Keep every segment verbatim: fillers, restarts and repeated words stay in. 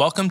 Welcome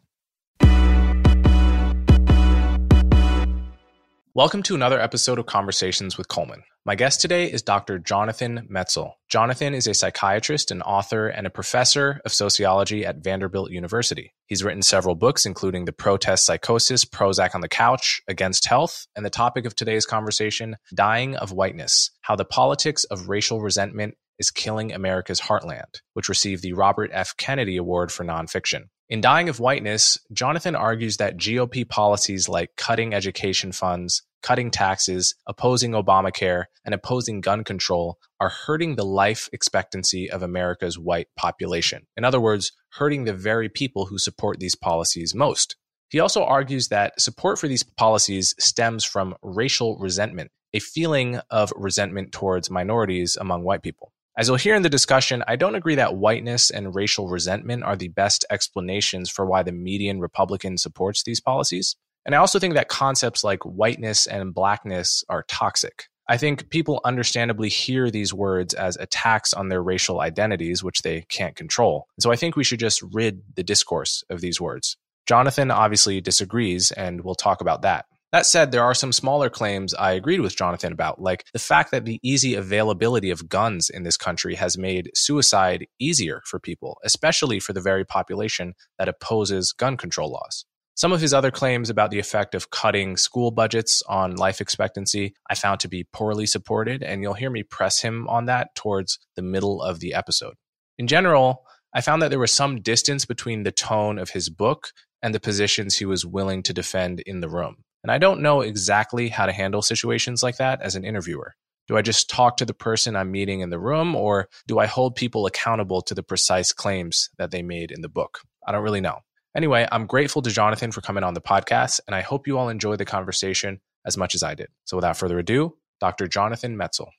Welcome to another episode of Conversations with Coleman. My guest today is Doctor Jonathan Metzl. Jonathan is a psychiatrist, an author, and a professor of sociology at Vanderbilt University. He's written several books, including The Protest Psychosis, Prozac on the Couch, Against Health, and the topic of today's conversation, Dying of Whiteness, How the Politics of Racial Resentment is Killing America's Heartland, which received the Robert F. Kennedy Award for Nonfiction. In Dying of Whiteness, Jonathan argues that G O P policies like cutting education funds, cutting taxes, opposing Obamacare, and opposing gun control are hurting the life expectancy of America's white population. In other words, hurting the very people who support these policies most. He also argues that support for these policies stems from racial resentment, a feeling of resentment towards minorities among white people. As you'll hear in the discussion, I don't agree that whiteness and racial resentment are the best explanations for why the median Republican supports these policies. And I also think that concepts like whiteness and blackness are toxic. I think people understandably hear these words as attacks on their racial identities, which they can't control. And so I think we should just rid the discourse of these words. Jonathan obviously disagrees, and we'll talk about that. That said, there are some smaller claims I agreed with Jonathan about, like the fact that the easy availability of guns in this country has made suicide easier for people, especially for the very population that opposes gun control laws. Some of his other claims about the effect of cutting school budgets on life expectancy I found to be poorly supported, and you'll hear me press him on that towards the middle of the episode. In general, I found that there was some distance between the tone of his book and the positions he was willing to defend in the room. And I don't know exactly how to handle situations like that as an interviewer. Do I just talk to the person I'm meeting in the room, or do I hold people accountable to the precise claims that they made in the book? I don't really know. Anyway, I'm grateful to Jonathan for coming on the podcast, and I hope you all enjoy the conversation as much as I did. So without further ado, Doctor Jonathan Metzl.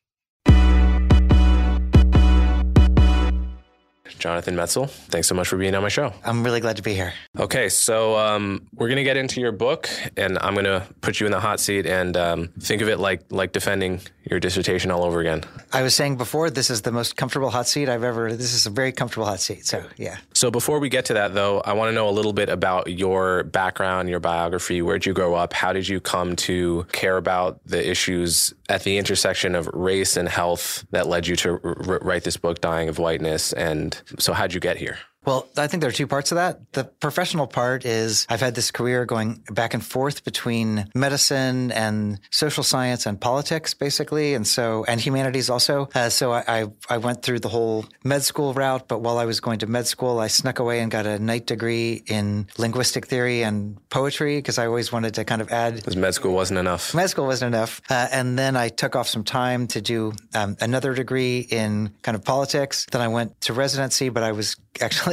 Jonathan Metzl, thanks so much for being on my show. I'm really glad to be here. Okay, so um, we're going to get into your book, and I'm going to put you in the hot seat and um, think of it like like defending your dissertation all over again. I was saying before, this is the most comfortable hot seat I've ever, this is a very comfortable hot seat, so yeah. So before we get to that, though, I want to know a little bit about your background, your biography. Where'd you grow up? How did you come to care about the issues at the intersection of race and health that led you to r- write this book, Dying of Whiteness? And so how'd you get here? Well, I think there are two parts to that. The professional part is I've had this career going back and forth between medicine and social science and politics, basically, and so and humanities also. Uh, so I, I I went through the whole med school route, but while I was going to med school, I snuck away and got a night degree in linguistic theory and poetry because I always wanted to kind of add. Because med school wasn't enough. Med school wasn't enough, uh, and then I took off some time to do um, another degree in kind of politics. Then I went to residency, but I was actually.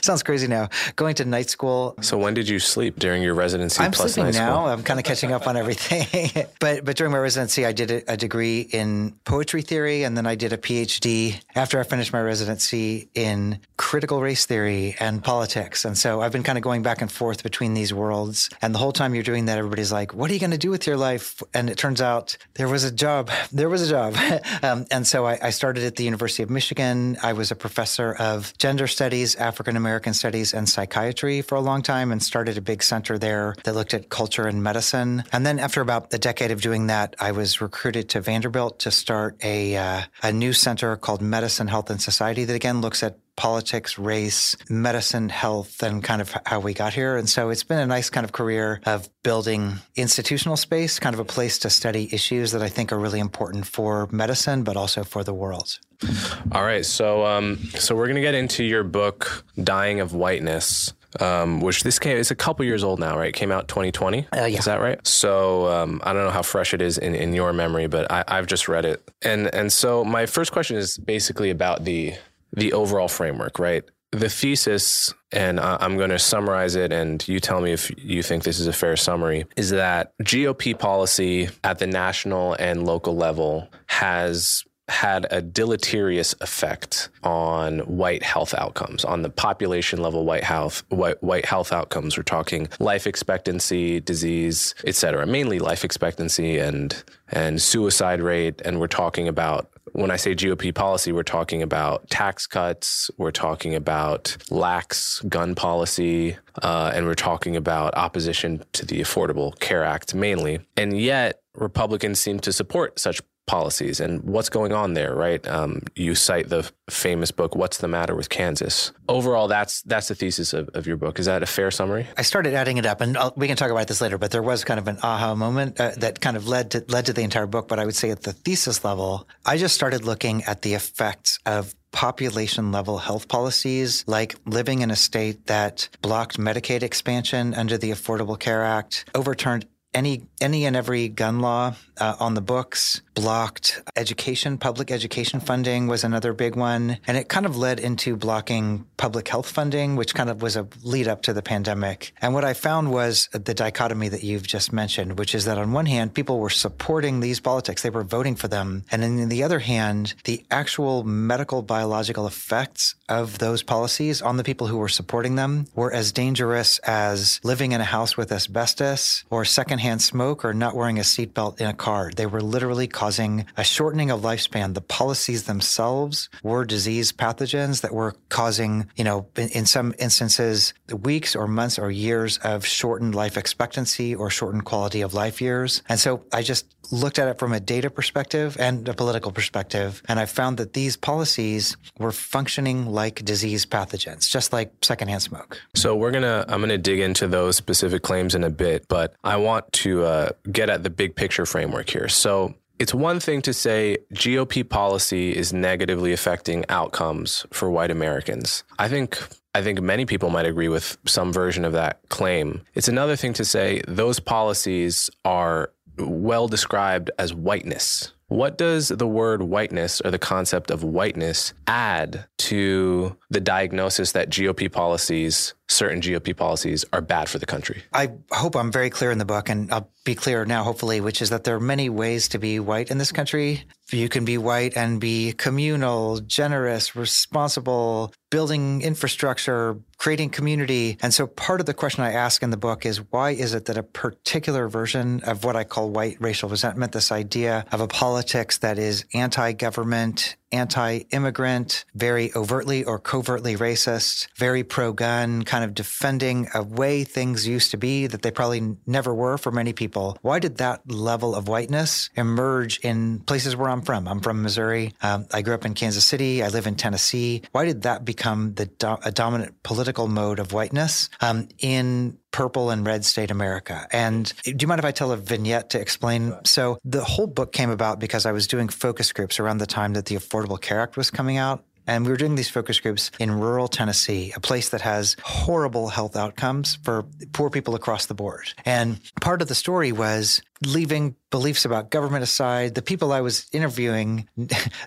Sounds crazy now. Going to night school. So when did you sleep during your residency? I'm plus sleeping night now. School? I'm kind of catching up on everything. but but during my residency, I did a, a degree in poetry theory, and then I did a PhD after I finished my residency in critical race theory and politics. And so I've been kind of going back and forth between these worlds. And the whole time you're doing that, everybody's like, "What are you going to do with your life?" And it turns out there was a job. There was a job. um, and so I, I started at the University of Michigan. I was a professor of gender studies, African-American studies, and psychiatry for a long time, and started a big center there that looked at culture and medicine. And then after about a decade of doing that, I was recruited to Vanderbilt to start a uh, a new center called Medicine, Health, and Society that again looks at politics, race, medicine, health, and kind of how we got here. And so it's been a nice kind of career of building institutional space, kind of a place to study issues that I think are really important for medicine, but also for the world. All right. So um, so we're going to get into your book, Dying of Whiteness, um, which this came, it's a couple years old now, right? It came out twenty twenty. Uh, yeah. Is that right? So um, I don't know how fresh it is in, in your memory, but I, I've just read it. And, and so my first question is basically about the... the overall framework, right? The thesis, and I'm going to summarize it, and you tell me if you think this is a fair summary, is that G O P policy at the national and local level has had a deleterious effect on white health outcomes, on the population level white health, white, white health outcomes. We're talking life expectancy, disease, et cetera, mainly life expectancy and and suicide rate. And we're talking about, when I say G O P policy, we're talking about tax cuts, we're talking about lax gun policy, uh, and we're talking about opposition to the Affordable Care Act mainly. And yet, Republicans seem to support such policies. And what's going on there, right? Um, you cite the famous book, What's the Matter with Kansas? Overall, that's that's the thesis of, of your book. Is that a fair summary? I started adding it up, and I'll, we can talk about this later, but there was kind of an aha moment uh, that kind of led to, led to the entire book. But I would say at the thesis level, I just started looking at the effects of population-level health policies, like living in a state that blocked Medicaid expansion under the Affordable Care Act, overturned Any any and every gun law uh, on the books, blocked education, public education funding was another big one. And it kind of led into blocking public health funding, which kind of was a lead up to the pandemic. And what I found was the dichotomy that you've just mentioned, which is that on one hand, people were supporting these politics. They were voting for them. And then on the other hand, the actual medical biological effects of those policies on the people who were supporting them were as dangerous as living in a house with asbestos or secondhand smoke or not wearing a seatbelt in a car. They were literally causing a shortening of lifespan. The policies themselves were disease pathogens that were causing, you know, in, in some instances, weeks or months or years of shortened life expectancy or shortened quality of life years. And so I just looked at it from a data perspective and a political perspective. And I found that these policies were functioning like disease pathogens, just like secondhand smoke. So we're going to, I'm going to dig into those specific claims in a bit, but I want to uh, get at the big picture framework here. So it's one thing to say G O P policy is negatively affecting outcomes for white Americans. I think I think many people might agree with some version of that claim. It's another thing to say those policies are well described as whiteness. What does the word whiteness or the concept of whiteness add to the diagnosis that G O P policies, certain G O P policies, are bad for the country? I hope I'm very clear in the book, and I'll be clear now, hopefully, which is that there are many ways to be white in this country. You can be white and be communal, generous, responsible, building infrastructure, creating community. And so part of the question I ask in the book is, why is it that a particular version of what I call white racial resentment, this idea of a politics that is anti-government, anti-immigrant, very overtly or covertly racist, very pro-gun, kind of defending a way things used to be that they probably never were for many people. Why did that level of whiteness emerge in places where I'm from? I'm from Missouri. Um, I grew up in Kansas City. I live in Tennessee. Why did that become the do- a dominant political mode of whiteness um, in purple and red state America? And do you mind if I tell a vignette to explain? So the whole book came about because I was doing focus groups around the time that the Affordable Care Act was coming out. And we were doing these focus groups in rural Tennessee, a place that has horrible health outcomes for poor people across the board. And part of the story was, leaving beliefs about government aside, the people I was interviewing,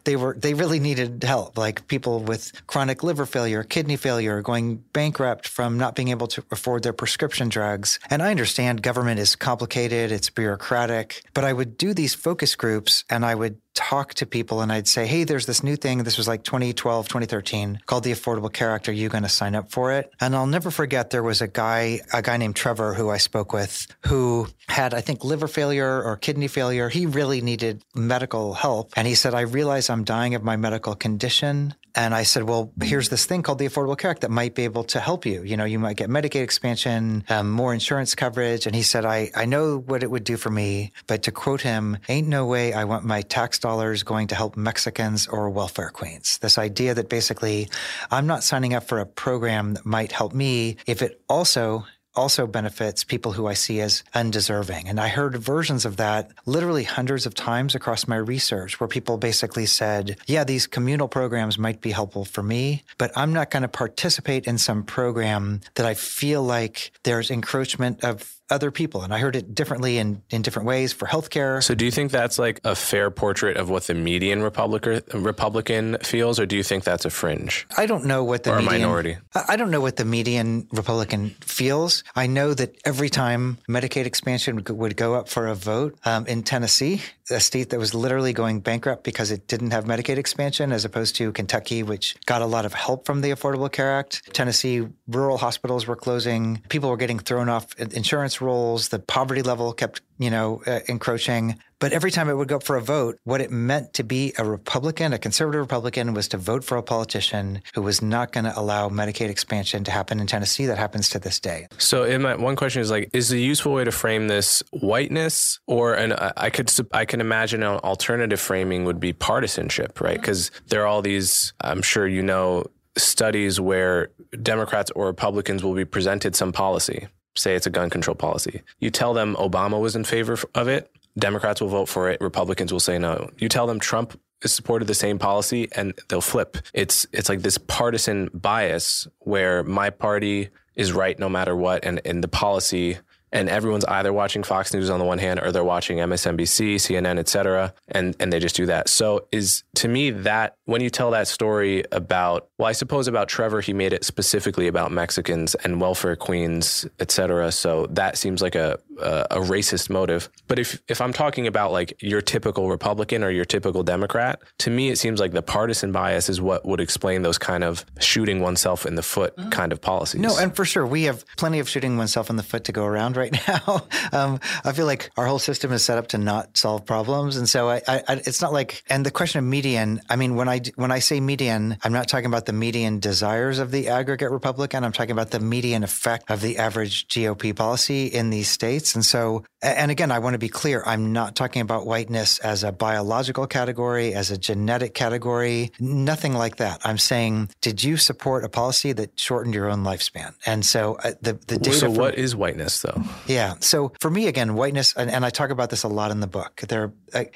they were they really needed help, like people with chronic liver failure, kidney failure, going bankrupt from not being able to afford their prescription drugs. And I understand government is complicated, it's bureaucratic, but I would do these focus groups and I would talk to people and I'd say, hey, there's this new thing, this was like twenty twelve, twenty thirteen, called the Affordable Care Act. Are you going to sign up for it? And I'll never forget, there was a guy, a guy named Trevor who I spoke with, who had, I think, liver failure Failure or kidney failure. He really needed medical help. And he said, I realize I'm dying of my medical condition. And I said, well, here's this thing called the Affordable Care Act that might be able to help you. You know, you might get Medicaid expansion, um, more insurance coverage. And he said, I, I know what it would do for me, but to quote him, ain't no way I want my tax dollars going to help Mexicans or welfare queens. This idea that basically I'm not signing up for a program that might help me if it also also benefits people who I see as undeserving. And I heard versions of that literally hundreds of times across my research where people basically said, yeah, these communal programs might be helpful for me, but I'm not going to participate in some program that I feel like there's encroachment of other people. And I heard it differently in, in different ways for healthcare. So do you think that's like a fair portrait of what the median Republican Republican feels, or do you think that's a fringe? I don't know what the or median, a minority. I don't know what the median Republican feels. I know that every time Medicaid expansion would go up for a vote um, in Tennessee, a state that was literally going bankrupt because it didn't have Medicaid expansion, as opposed to Kentucky, which got a lot of help from the Affordable Care Act. Tennessee, rural hospitals were closing. People were getting thrown off insurance rolls. The poverty level kept, you know, uh, encroaching. But every time it would go up for a vote, what it meant to be a Republican, a conservative Republican, was to vote for a politician who was not going to allow Medicaid expansion to happen in Tennessee. That happens to this day. So in my, one question is like, is the useful way to frame this whiteness, or an, I could, I can imagine an alternative framing would be partisanship, right? Because there are all these, I'm sure, you know, studies where Democrats or Republicans will be presented some policy. Say it's a gun control policy. You tell them Obama was in favor of it, Democrats will vote for it, Republicans will say no. You tell them Trump supported the same policy and they'll flip. It's it's like this partisan bias where my party is right no matter what, and, and the policy, and everyone's either watching Fox News on the one hand or they're watching M S N B C, C N N, et cetera, and, and they just do that. So is, to me, that when you tell that story about, well, I suppose about Trevor, he made it specifically about Mexicans and welfare queens, et cetera. So that seems like a a, a racist motive. But if, if I'm talking about like your typical Republican or your typical Democrat, to me, it seems like the partisan bias is what would explain those kind of shooting oneself in the foot mm-hmm. kind of policies. No, and for sure, we have plenty of shooting oneself in the foot to go around, right? Right now. Um, I feel like our whole system is set up to not solve problems. And so I, I, it's not like, and the question of median, I mean, when I, when I say median, I'm not talking about the median desires of the aggregate Republican. I'm talking about the median effect of the average G O P policy in these states. And so, and again, I want to be clear, I'm not talking about whiteness as a biological category, as a genetic category, nothing like that. I'm saying, did you support a policy that shortened your own lifespan? And so uh, the, the data- So what from, is whiteness though? Yeah. So for me, again, whiteness, and, and I talk about this a lot in the book, there,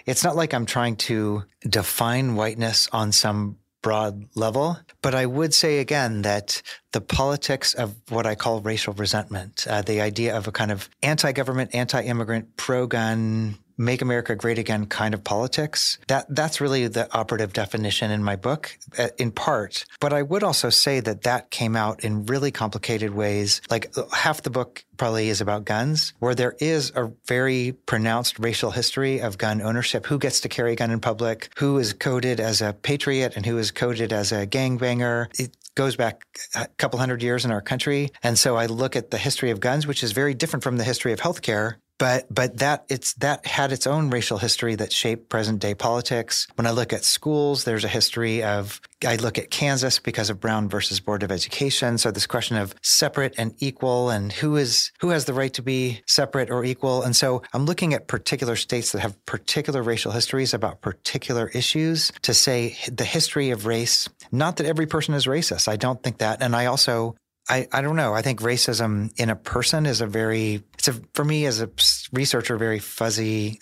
it's not like I'm trying to define whiteness on some broad level, but I would say again that the politics of what I call racial resentment, uh, the idea of a kind of anti-government, anti-immigrant, pro-gun, make America great again kind of politics, that that's really the operative definition in my book, in part. But I would also say that that came out in really complicated ways. Like half the book probably is about guns, where there is a very pronounced racial history of gun ownership, who gets to carry a gun in public, who is coded as a patriot and who is coded as a gangbanger. It, goes back a couple hundred years in our country. And so I look at the history of guns, which is very different from the history of healthcare. But but that it's that had its own racial history that shaped present day politics. When I look at schools, there's a history of, I look at Kansas because of Brown versus Board of Education. So this question of separate and equal, and who is who has the right to be separate or equal. And so I'm looking at particular states that have particular racial histories about particular issues to say the history of race. Not that every person is racist. I don't think that. And I also I, I don't know. I think racism in a person is a very, it's a, for me as a researcher, very fuzzy.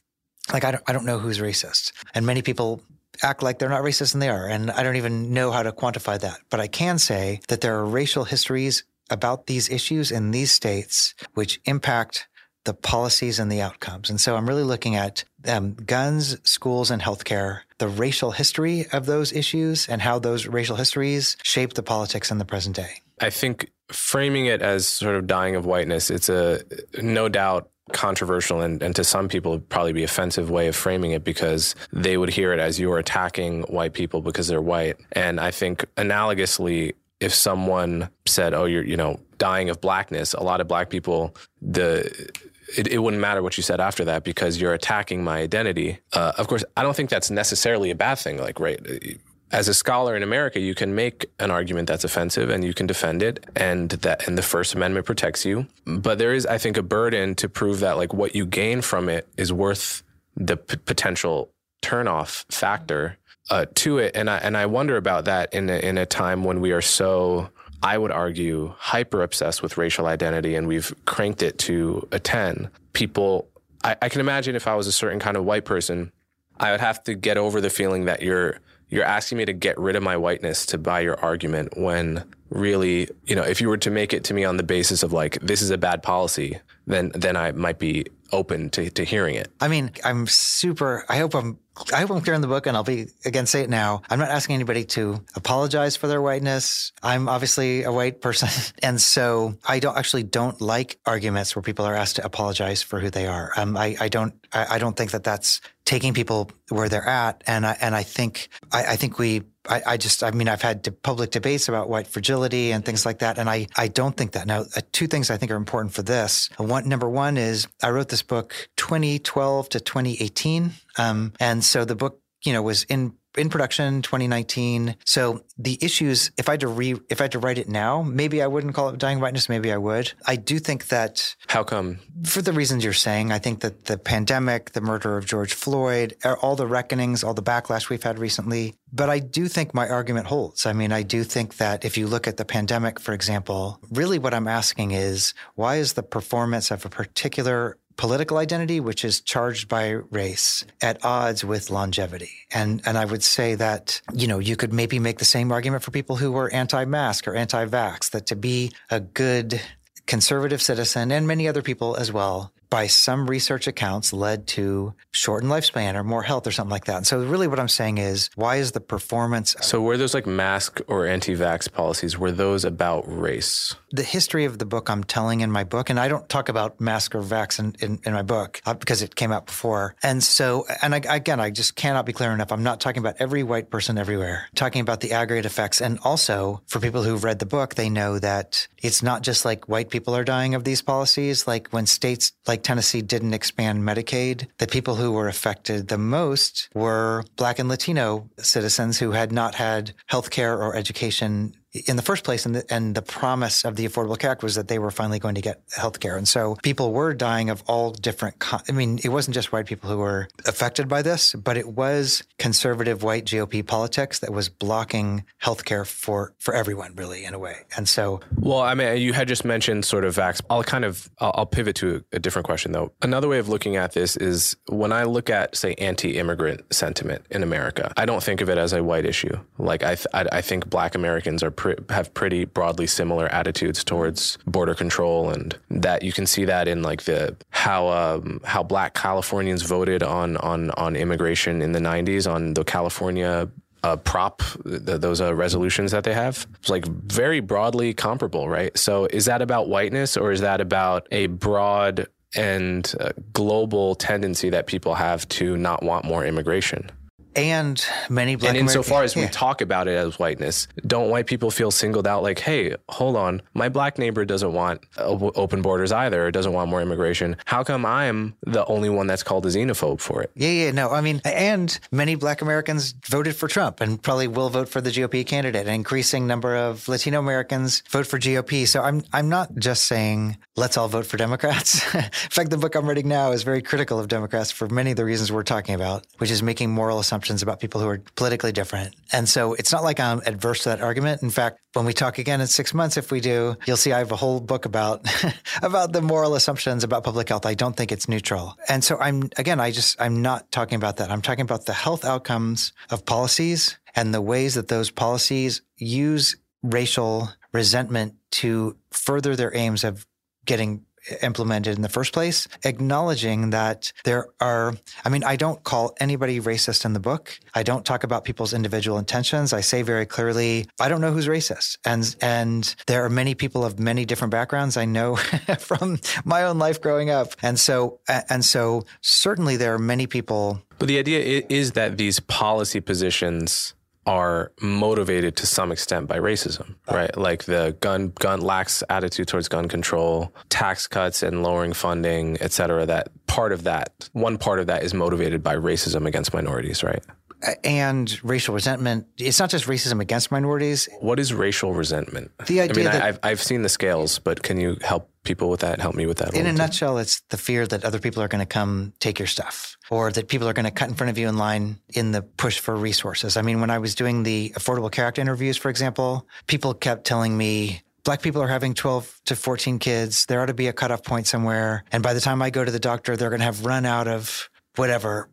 Like, I don't, I don't know who's racist. And many people act like they're not racist and they are. And I don't even know how to quantify that. But I can say that there are racial histories about these issues in these states which impact the policies and the outcomes. And so I'm really looking at um, guns, schools, and healthcare, the racial history of those issues and how those racial histories shape the politics in the present day. I think framing it as sort of dying of whiteness, it's a no doubt controversial and, and to some people probably be offensive way of framing it, because they would hear it as you're attacking white people because they're white. And I think analogously, if someone said, oh, you're, you know, dying of blackness, a lot of black people, the... It, it wouldn't matter what you said after that because you're attacking my identity. Uh, of course, I don't think that's necessarily a bad thing. Like, right, as a scholar in America, you can make an argument that's offensive and you can defend it, and that and the First Amendment protects you. But there is, I think, a burden to prove that like what you gain from it is worth the p- potential turnoff factor uh, to it. And I and I wonder about that in a, in a time when we are so I would argue, hyper-obsessed with racial identity, and we've cranked it to a ten. People, I, I can imagine if I was a certain kind of white person, I would have to get over the feeling that you're you're asking me to get rid of my whiteness to buy your argument, when really, you know, if you were to make it to me on the basis of like, this is a bad policy, then then I might be open to, to hearing it. I mean, I'm super, I hope I'm, I hope I'm clear in the book, and I'll be, again, say it now. I'm not asking anybody to apologize for their whiteness. I'm obviously a white person. And so I don't actually don't like arguments where people are asked to apologize for who they are. Um, I, I don't, I, I don't think that that's taking people where they're at. And I, and I think, I, I think we, I, I just, I mean, I've had public debates about white fragility and things like that. And I, I don't think that. Now, uh, two things I think are important for this. One, number one is I wrote this book twenty twelve to twenty eighteen. Um, and so the book, you know, was in, in production twenty nineteen. So the issues, if I had to re, if I had to write it now, maybe I wouldn't call it Dying of Whiteness. Maybe I would. I do think that. How come? For the reasons you're saying, I think that the pandemic, the murder of George Floyd, all the reckonings, all the backlash we've had recently. But I do think my argument holds. I mean, I do think that if you look at the pandemic, for example, really what I'm asking is, why is the performance of a particular political identity, which is charged by race, at odds with longevity? And and I would say that, you know, you could maybe make the same argument for people who were anti-mask or anti-vax, that to be a good conservative citizen, and many other people as well, by some research accounts, led to shortened lifespan or more health or something like that. And so really what I'm saying is, why is the performance... So were those like mask or anti-vax policies, were those about race? The history of the book I'm telling in my book, and I don't talk about mask or vax in, in, in my book uh, because it came out before. And so, and I, again, I just cannot be clear enough. I'm not talking about every white person everywhere. I'm talking about the aggregate effects. And also for people who've read the book, they know that it's not just like white people are dying of these policies. Like when states... like Like Tennessee didn't expand Medicaid, the people who were affected the most were Black and Latino citizens who had not had health care or education in the first place. And the, and the promise of the Affordable Care Act was that they were finally going to get health care. And so people were dying of all different con- I mean, it wasn't just white people who were affected by this, but it was conservative white G O P politics that was blocking health care for, for everyone, really, in a way. And so... Well, I mean, you had just mentioned sort of vax. I'll kind of... I'll, I'll pivot to a, a different question, though. Another way of looking at this is when I look at, say, anti-immigrant sentiment in America, I don't think of it as a white issue. Like, I th- I, I think Black Americans are... have pretty broadly similar attitudes towards border control, and that you can see that in like the how um, how Black Californians voted on on on immigration in the nineties on the California uh, prop the, those uh, resolutions that they have. It's like very broadly comparable, right? So is that about whiteness, or is that about a broad and uh, global tendency that people have to not want more immigration? And many Black and insofar Americans, as we yeah. talk about it as whiteness, don't white people feel singled out like, hey, hold on, my Black neighbor doesn't want open borders either, or doesn't want more immigration. How come I'm the only one that's called a xenophobe for it? Yeah, yeah, no, I mean, and many Black Americans voted for Trump and probably will vote for the G O P candidate. An increasing number of Latino Americans vote for G O P. So I'm I'm not just saying, let's all vote for Democrats. In fact, the book I'm reading now is very critical of Democrats for many of the reasons we're talking about, which is making moral assumptions about people who are politically different. And so it's not like I'm adverse to that argument. In fact, when we talk again in six months, if we do, you'll see I have a whole book about about the moral assumptions about public health. I don't think it's neutral. And so I'm, again, I just, I'm not talking about that. I'm talking about the health outcomes of policies and the ways that those policies use racial resentment to further their aims of getting implemented in the first place, acknowledging that there are, I mean, I don't call anybody racist in the book. I don't talk about people's individual intentions. I say very clearly, I don't know who's racist. And and there are many people of many different backgrounds I know from my own life growing up. And so, and so certainly there are many people. But the idea is that these policy positions are motivated to some extent by racism, right? Like the gun, gun lax attitude towards gun control, tax cuts and lowering funding, et cetera. That part of that, one part of that is motivated by racism against minorities, right? and racial resentment. It's not just racism against minorities. What is racial resentment? The idea I mean, that, I've, I've seen the scales, but can you help people with that? Help me with that. In a nutshell, it's the fear that other people are going to come take your stuff, or that people are going to cut in front of you in line in the push for resources. I mean, when I was doing the Affordable Care Act interviews, for example, people kept telling me, Black people are having twelve to fourteen kids. There ought to be a cutoff point somewhere. And by the time I go to the doctor, they're going to have run out of whatever,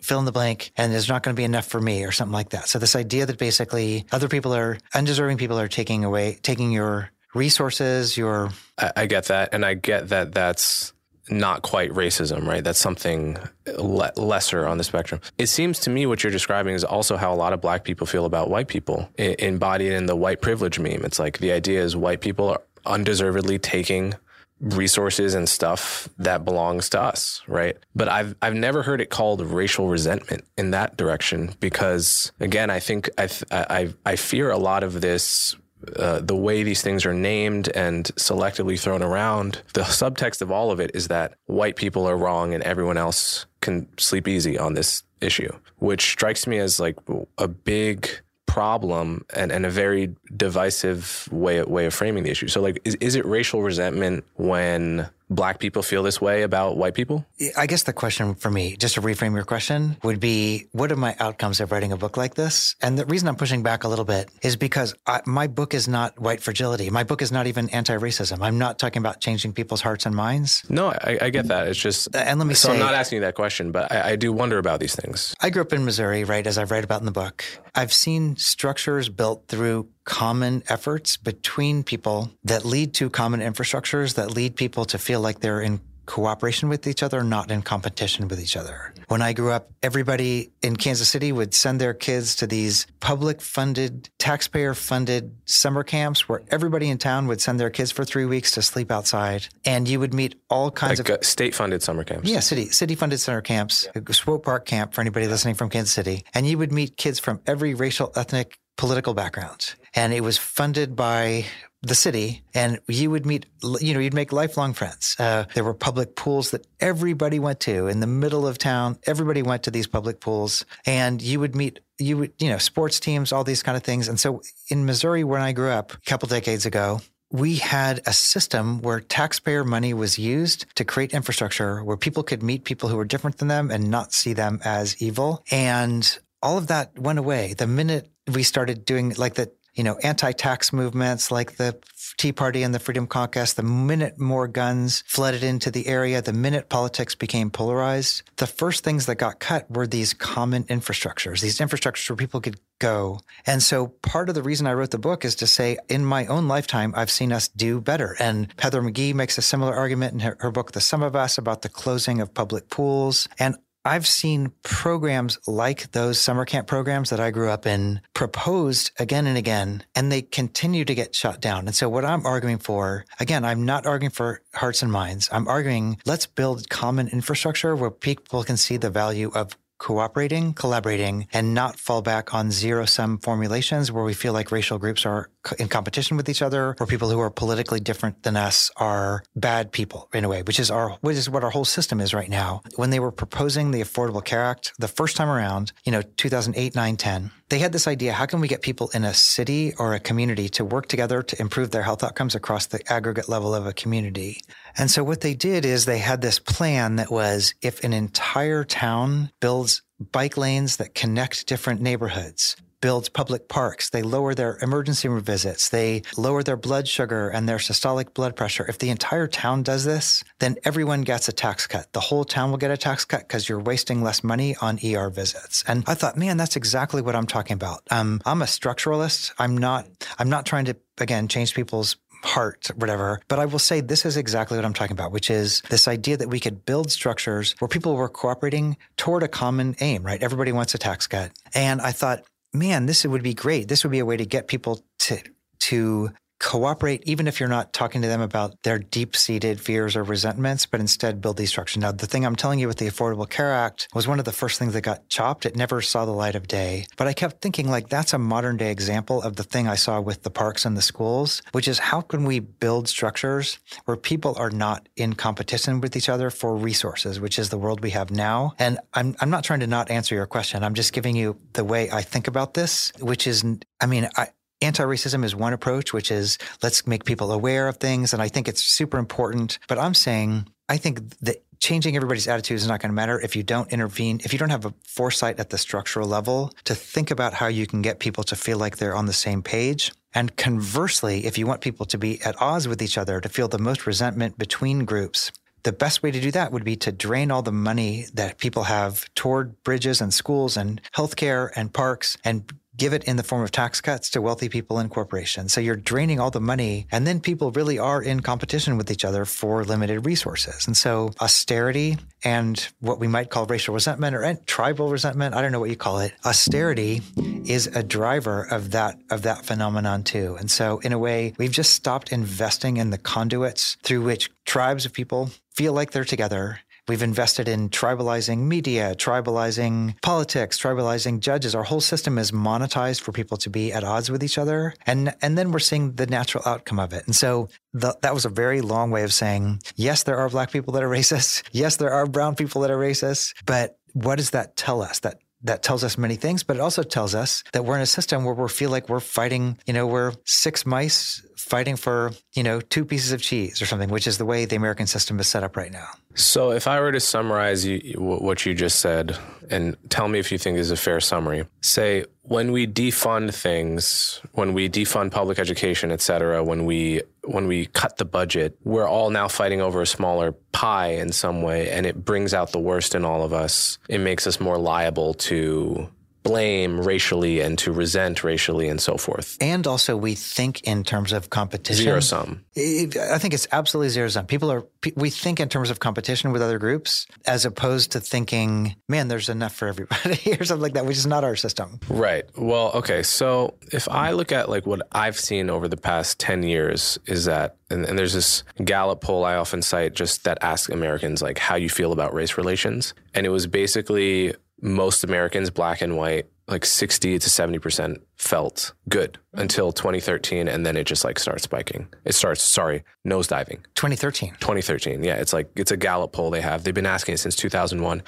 fill in the blank, and there's not going to be enough for me or something like that. So this idea that basically other people are, undeserving people are taking away, taking your resources, your... I, I get that. And I get that that's not quite racism, right? That's something le- lesser on the spectrum. It seems to me what you're describing is also how a lot of Black people feel about white people, I- embodied in the white privilege meme. It's like the idea is white people are undeservedly taking resources and stuff that belongs to us, right? But I've I've never heard it called racial resentment in that direction, because again, I think I th- I I fear a lot of this. Uh, the way these things are named and selectively thrown around, the subtext of all of it is that white people are wrong and everyone else can sleep easy on this issue, which strikes me as like a big problem and, and a very divisive way, way of framing the issue. So like, is, is it racial resentment when Black people feel this way about white people? I guess the question for me, just to reframe your question, would be, what are my outcomes of writing a book like this? And the reason I'm pushing back a little bit is because I, my book is not white fragility. My book is not even anti-racism. I'm not talking about changing people's hearts and minds. No, I, I get that. It's just, and let me so say, I'm not asking you that question, but I, I do wonder about these things. I grew up in Missouri, right, as I write about in the book. I've seen structures built through common efforts between people that lead to common infrastructures that lead people to feel like they're in cooperation with each other, not in competition with each other. When I grew up, everybody in Kansas City would send their kids to these public funded, taxpayer funded summer camps where everybody in town would send their kids for three weeks to sleep outside. And you would meet all kinds like, of uh, state funded summer camps. Yeah. City, city funded summer camps, yeah. Swope Park Camp for anybody listening from Kansas City. And you would meet kids from every racial, ethnic, political backgrounds. And it was funded by the city, and you would meet, you know, you'd make lifelong friends. Uh, there were public pools that everybody went to in the middle of town. Everybody went to these public pools, and you would meet, you would, you know, sports teams, all these kind of things. And so in Missouri, when I grew up a couple decades ago, we had a system where taxpayer money was used to create infrastructure where people could meet people who were different than them and not see them as evil. And all of that went away the minute we started doing like the, you know, anti-tax movements like the Tea Party and the Freedom Caucus. The minute more guns flooded into the area, the minute politics became polarized, the first things that got cut were these common infrastructures, these infrastructures where people could go. And so part of the reason I wrote the book is to say, in my own lifetime, I've seen us do better. And Heather McGee makes a similar argument in her, her book, The Sum of Us, about the closing of public pools. And I've seen programs like those summer camp programs that I grew up in proposed again and again, and they continue to get shut down. And so what I'm arguing for, again, I'm not arguing for hearts and minds. I'm arguing let's build common infrastructure where people can see the value of cooperating, collaborating, and not fall back on zero-sum formulations where we feel like racial groups are in competition with each other, or people who are politically different than us are bad people in a way, which is our which is what our whole system is right now. When they were proposing the Affordable Care Act the first time around, you know, two thousand eight, nine, ten, they had this idea, how can we get people in a city or a community to work together to improve their health outcomes across the aggregate level of a community? And so what they did is they had this plan that was, if an entire town builds bike lanes that connect different neighborhoods, builds public parks, they lower their emergency room visits, they lower their blood sugar and their systolic blood pressure. If the entire town does this, then everyone gets a tax cut. The whole town will get a tax cut because you're wasting less money on E R visits. And I thought, man, that's exactly what I'm talking about. Um, I'm a structuralist. I'm not, I'm not trying to, again, change people's heart, whatever. But I will say this is exactly what I'm talking about, which is this idea that we could build structures where people were cooperating toward a common aim, right? Everybody wants a tax cut. And I thought, man, this would be great. This would be a way to get people to to cooperate, even if you're not talking to them about their deep-seated fears or resentments, but instead build these structures. Now, the thing I'm telling you with the Affordable Care Act was one of the first things that got chopped. It never saw the light of day. But I kept thinking, like, that's a modern-day example of the thing I saw with the parks and the schools, which is how can we build structures where people are not in competition with each other for resources, which is the world we have now. And I'm, I'm not trying to not answer your question. I'm just giving you the way I think about this, which is, I mean, I... anti-racism is one approach, which is let's make people aware of things. And I think it's super important. But I'm saying I think that changing everybody's attitudes is not going to matter if you don't intervene, if you don't have a foresight at the structural level to think about how you can get people to feel like they're on the same page. And conversely, if you want people to be at odds with each other, to feel the most resentment between groups, the best way to do that would be to drain all the money that people have toward bridges and schools and healthcare and parks and give it in the form of tax cuts to wealthy people and corporations. So you're draining all the money, and then people really are in competition with each other for limited resources. And so austerity and what we might call racial resentment or tribal resentment, I don't know what you call it, austerity is a driver of that of that phenomenon too. And so in a way, we've just stopped investing in the conduits through which tribes of people feel like they're together. We've invested in tribalizing media, tribalizing politics, tribalizing judges. Our whole system is monetized for people to be at odds with each other. And and then we're seeing the natural outcome of it. And so the, that was a very long way of saying, yes, there are black people that are racist. Yes, there are brown people that are racist. But what does that tell us? That That tells us many things, but it also tells us that we're in a system where we feel like we're fighting, you know, we're six mice fighting for, you know, two pieces of cheese or something, which is the way the American system is set up right now. So if I were to summarize you, what you just said, and tell me if you think this is a fair summary, say when we defund things, when we defund public education, et cetera, when we when we cut the budget, we're all now fighting over a smaller pie in some way, and it brings out the worst in all of us. It makes us more liable to blame racially and to resent racially and so forth. And also we think in terms of competition. Zero sum. I think it's absolutely zero sum. People are, we think in terms of competition with other groups as opposed to thinking, man, there's enough for everybody or something like that, which is not our system. Right. Well, okay. So if I look at like what I've seen over the past ten years is that, and, and there's this Gallup poll I often cite just that asks Americans like how you feel about race relations. And it was basically most Americans, black and white, like sixty to seventy percent felt good until twenty thirteen. And then it just like starts spiking. It starts, sorry, nosediving. twenty thirteen. twenty thirteen. Yeah. It's like, it's a Gallup poll they have. They've been asking it since two thousand one.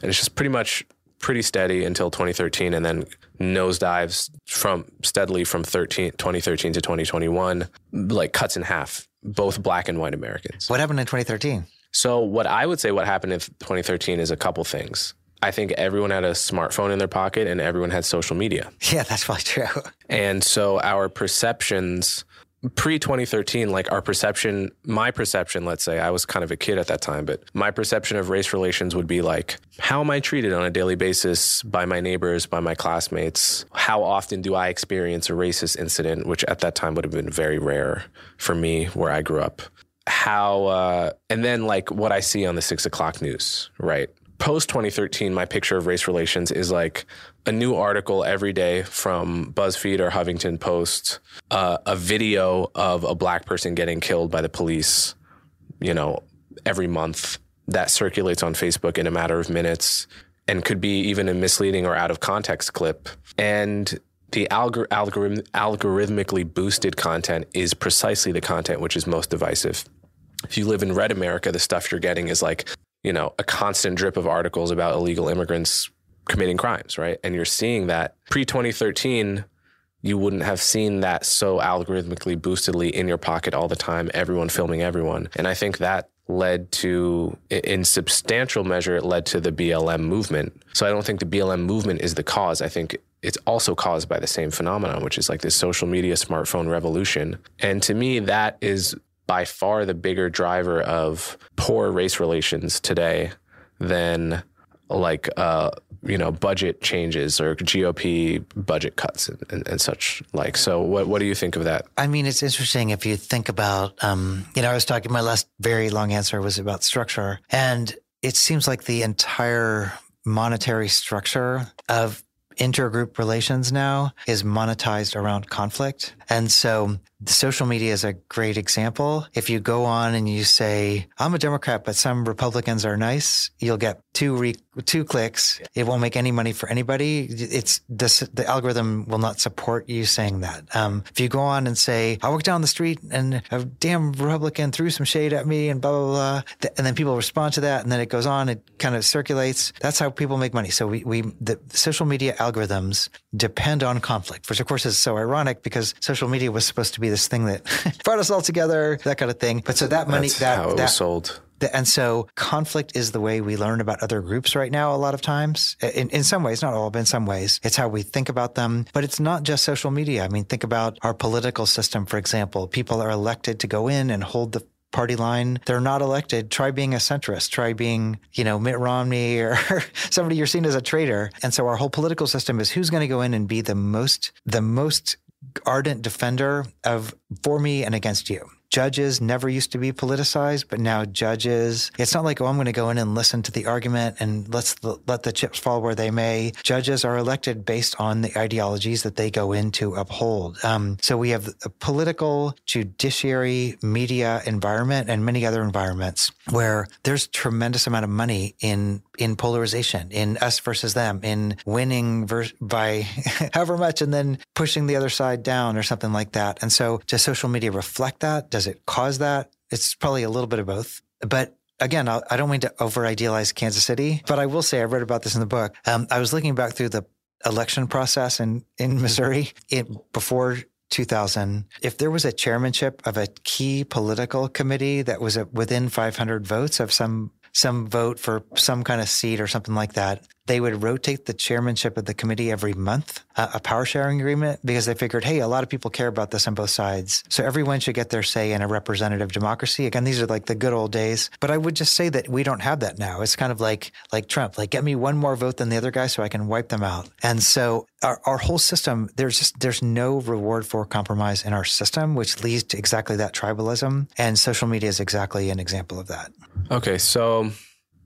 And it's just pretty much pretty steady until twenty thirteen. And then nosedives from steadily from thirteen, twenty thirteen to twenty twenty-one, like cuts in half, both black and white Americans. What happened in twenty thirteen? So what I would say what happened in twenty thirteen is a couple things. I think everyone had a smartphone in their pocket and everyone had social media. Yeah, that's probably true. And so our perceptions pre-twenty thirteen, like our perception, my perception, let's say, I was kind of a kid at that time, but my perception of race relations would be like, how am I treated on a daily basis by my neighbors, by my classmates? How often do I experience a racist incident, which at that time would have been very rare for me where I grew up? How, uh, and then like what I see on the six o'clock news, right? Post-twenty thirteen, my picture of race relations is like a new article every day from BuzzFeed or Huffington Post, uh, a video of a black person getting killed by the police, you know, every month that circulates on Facebook in a matter of minutes and could be even a misleading or out of context clip. And the algor- algorithm- algorithmically boosted content is precisely the content which is most divisive. If you live in red America, the stuff you're getting is like, you know, a constant drip of articles about illegal immigrants committing crimes, right? And you're seeing that pre-twenty thirteen, you wouldn't have seen that so algorithmically boostedly in your pocket all the time, everyone filming everyone. And I think that led to, in substantial measure, it led to the B L M movement. So I don't think the B L M movement is the cause. I think it's also caused by the same phenomenon, which is like this social media smartphone revolution. And to me, that is by far the bigger driver of poor race relations today than like, uh, you know, budget changes or G O P budget cuts and, and, and such like. So what what do you think of that? I mean, it's interesting if you think about, um, you know, I was talking, my last very long answer was about structure. And it seems like the entire monetary structure of intergroup relations now is monetized around conflict. And so Social media is a great example. If you go on and you say, I'm a Democrat, but some Republicans are nice, you'll get two re- two clicks. It won't make any money for anybody. It's this, the algorithm will not support you saying that. Um, if you go on and say, I walked down the street and a damn Republican threw some shade at me and blah, blah, blah, th- and then people respond to that and then it goes on, it kind of circulates. That's how people make money. So we, we the social media algorithms depend on conflict, which of course is so ironic because social media was supposed to be this thing that brought us all together, that kind of thing. But so that money, That's that, how it that, was sold. The, and so conflict is the way we learn about other groups right now a lot of times. In, in some ways, not all, but in some ways, it's how we think about them. But it's not just social media. I mean, think about our political system, for example. People are elected to go in and hold the party line. They're not elected. Try being a centrist. Try being, you know, Mitt Romney or somebody you're seen as a traitor. And so our whole political system is who's going to go in and be the most, the most ardent defender of for me and against you. Judges never used to be politicized, but now judges, it's not like, oh, I'm going to go in and listen to the argument and let's let the chips fall where they may. Judges are elected based on the ideologies that they go in to uphold. Um, so we have a political, judiciary, media environment and many other environments where there's tremendous amount of money in in polarization, in us versus them, in winning ver- by however much and then pushing the other side down or something like that. And so does social media reflect that? Does it cause that? It's probably a little bit of both. But again, I'll, I don't mean to over-idealize Kansas City, but I will say, I read about this in the book. Um, I was looking back through the election process in, in Missouri it, before two thousand. If there was a chairmanship of a key political committee that was a, within five hundred votes of some some vote for some kind of seat or something like that, they would rotate the chairmanship of the committee every month, uh, a power sharing agreement, because they figured, hey, a lot of people care about this on both sides. So everyone should get their say in a representative democracy. Again, these are like the good old days. But I would just say that we don't have that now. It's kind of like like Trump, like get me one more vote than the other guy so I can wipe them out. And so our, our whole system, there's just there's no reward for compromise in our system, which leads to exactly that tribalism. And social media is exactly an example of that. Okay, so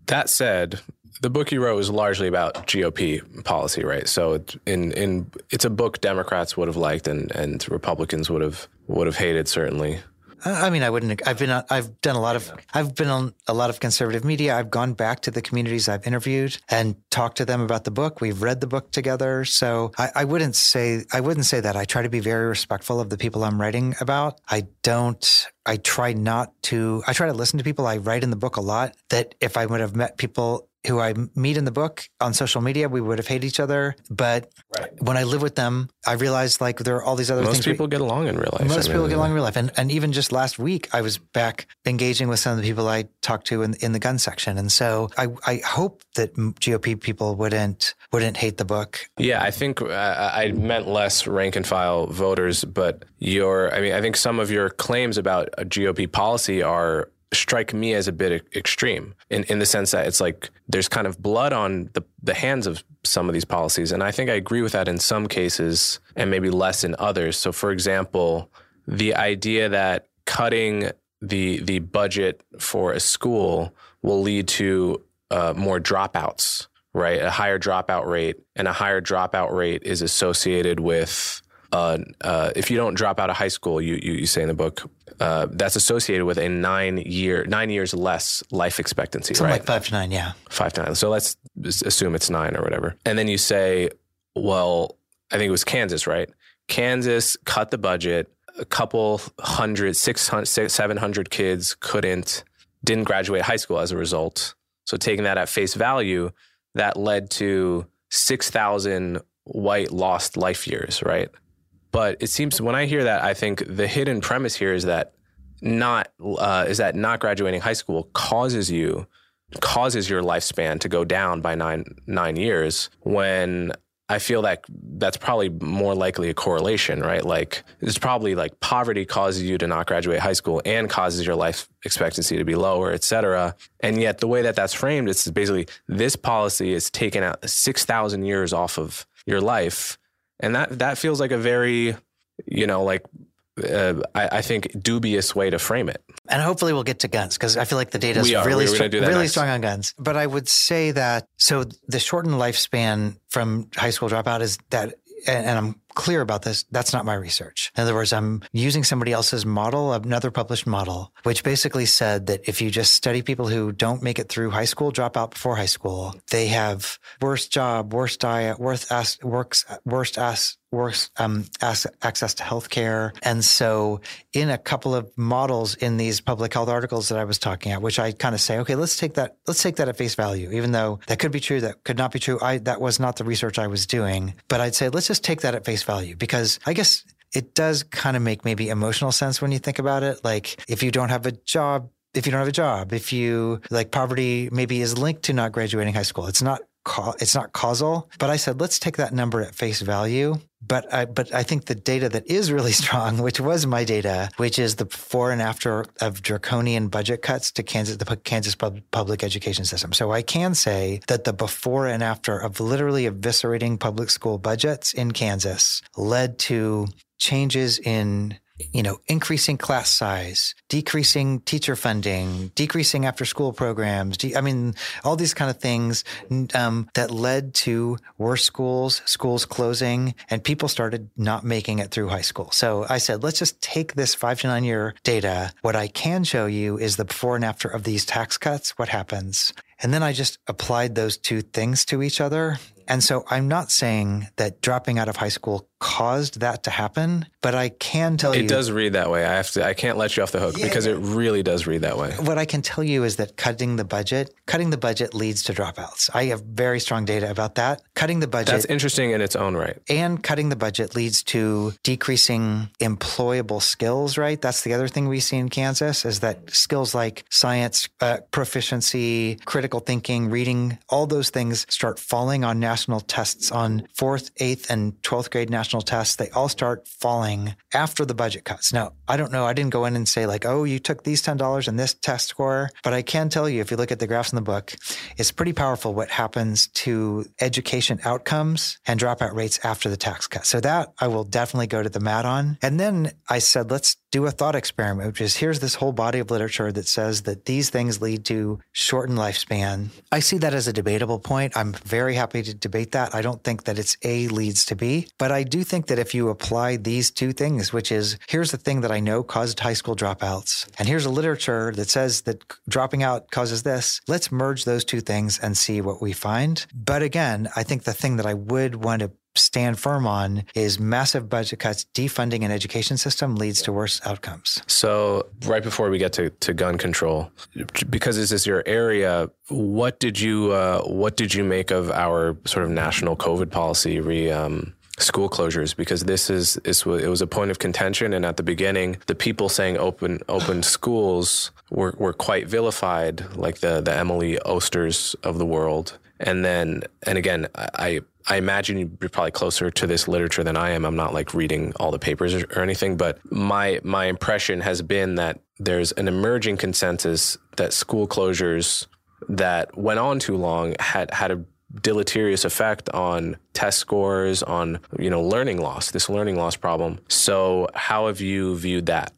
that said, the book you wrote was largely about G O P policy, right? So in in it's a book Democrats would have liked and, and Republicans would have would have hated, certainly. I mean, I wouldn't. I've been. I've done a lot of. I've been on a lot of conservative media. I've gone back to the communities I've interviewed and talked to them about the book. We've read the book together. So I, I wouldn't say. I wouldn't say that. I try to be very respectful of the people I'm writing about. I don't. I try not to. I try to listen to people. I write in the book a lot that if I would have met people who I meet in the book on social media, we would have hated each other. But right. when I live with them, I realized like there are all these other most things. Most people we, get along in real life. Most I mean, people get along in real life. And and even just last week, I was back engaging with some of the people I talked to in, in the gun section. And so I, I hope that G O P people wouldn't wouldn't hate the book. Yeah, I think uh, I meant less rank and file voters, but your, I mean, I think some of your claims about G O P policy are strike me as a bit extreme in, in the sense that it's like there's kind of blood on the, the hands of some of these policies. And I think I agree with that in some cases and maybe less in others. So, for example, the idea that cutting the the budget for a school will lead to uh, more dropouts, right? A higher dropout rate, and a higher dropout rate is associated with Uh, uh, if you don't drop out of high school, you you, you say in the book, uh, that's associated with a nine year nine years less life expectancy, something right? Like five to nine, yeah, five to nine. So let's assume it's nine or whatever. And then you say, well, I think it was Kansas, right? Kansas cut the budget. A couple hundred, six hundred, seven hundred kids couldn't didn't graduate high school as a result. So taking that at face value, that led to six thousand white lost life years, right? But it seems when I hear that, I think the hidden premise here is that not uh, is that not graduating high school causes you causes your lifespan to go down by nine nine years. When I feel that that's probably more likely a correlation, right? Like it's probably like poverty causes you to not graduate high school and causes your life expectancy to be lower, et cetera. And yet the way that that's framed, it's basically this policy is taking out six thousand years off of your life. And that that feels like a very, you know, like uh, I, I think dubious way to frame it. And hopefully we'll get to guns because I feel like the data is really, str- really strong on guns. But I would say that so the shortened lifespan from high school dropout is that, and I'm clear about this, that's not my research. In other words, I'm using somebody else's model, another published model, which basically said that if you just study people who don't make it through high school, drop out before high school, they have worse job, worse diet, worse ass, works, worst ass, worse um, ass, access to healthcare. And so in a couple of models in these public health articles that I was talking at, which I kind of say, okay, let's take that, let's take that at face value, even though that could be true, that could not be true. I, that was not the research I was doing, but I'd say, let's just take that at face value, because I guess it does kind of make maybe emotional sense when you think about it. Like if you don't have a job, if you don't have a job, if you like poverty maybe is linked to not graduating high school, it's not It's not causal, but I said, let's take that number at face value. But I, but I think the data that is really strong, which was my data, which is the before and after of draconian budget cuts to Kansas, the Kansas public education system. So I can say that the before and after of literally eviscerating public school budgets in Kansas led to changes in, you know, increasing class size, decreasing teacher funding, decreasing after school programs. De- I mean, all these kind of things um, that led to worse schools, schools closing, and people started not making it through high school. So I said, let's just take this five to nine year data. What I can show you is the before and after of these tax cuts, what happens. And then I just applied those two things to each other. And so I'm not saying that dropping out of high school caused that to happen, but I can tell you— It does read that way. I have to, I can't let you off the hook yeah, because it really does read that way. What I can tell you is that cutting the budget, cutting the budget leads to dropouts. I have very strong data about that. Cutting the budget— That's interesting in its own right. And cutting the budget leads to decreasing employable skills, right? That's the other thing we see in Kansas, is that skills like science, uh, proficiency, critical thinking, reading, all those things start falling on national tests, on fourth, eighth, and twelfth grade national tests. They all start falling after the budget cuts. Now, I don't know. I didn't go in and say like, oh, you took these ten dollars and this test score. But I can tell you, if you look at the graphs in the book, it's pretty powerful what happens to education outcomes and dropout rates after the tax cut. So that I will definitely go to the mat on. And then I said, let's do a thought experiment, which is here's this whole body of literature that says that these things lead to shortened lifespan. I see that as a debatable point. I'm very happy to debate that. I don't think that it's A leads to B, but I do think that if you apply these two things, which is here's the thing that I know caused high school dropouts, and here's a literature that says that dropping out causes this, let's merge those two things and see what we find. But again, I think the thing that I would want to stand firm on is massive budget cuts, defunding an education system leads to worse outcomes. So right before we get to, to gun control, because this is your area, what did you uh, what did you make of our sort of national COVID policy re um, school closures? Because this is this was, it was a point of contention, and at the beginning, the people saying open open schools were were quite vilified, like the the Emily Osters of the world, and then and again I. I imagine you're probably closer to this literature than I am. I'm not like reading all the papers or, or anything, but my my impression has been that there's an emerging consensus that school closures that went on too long had, had a deleterious effect on test scores, on, you know, learning loss, this learning loss problem. So how have you viewed that?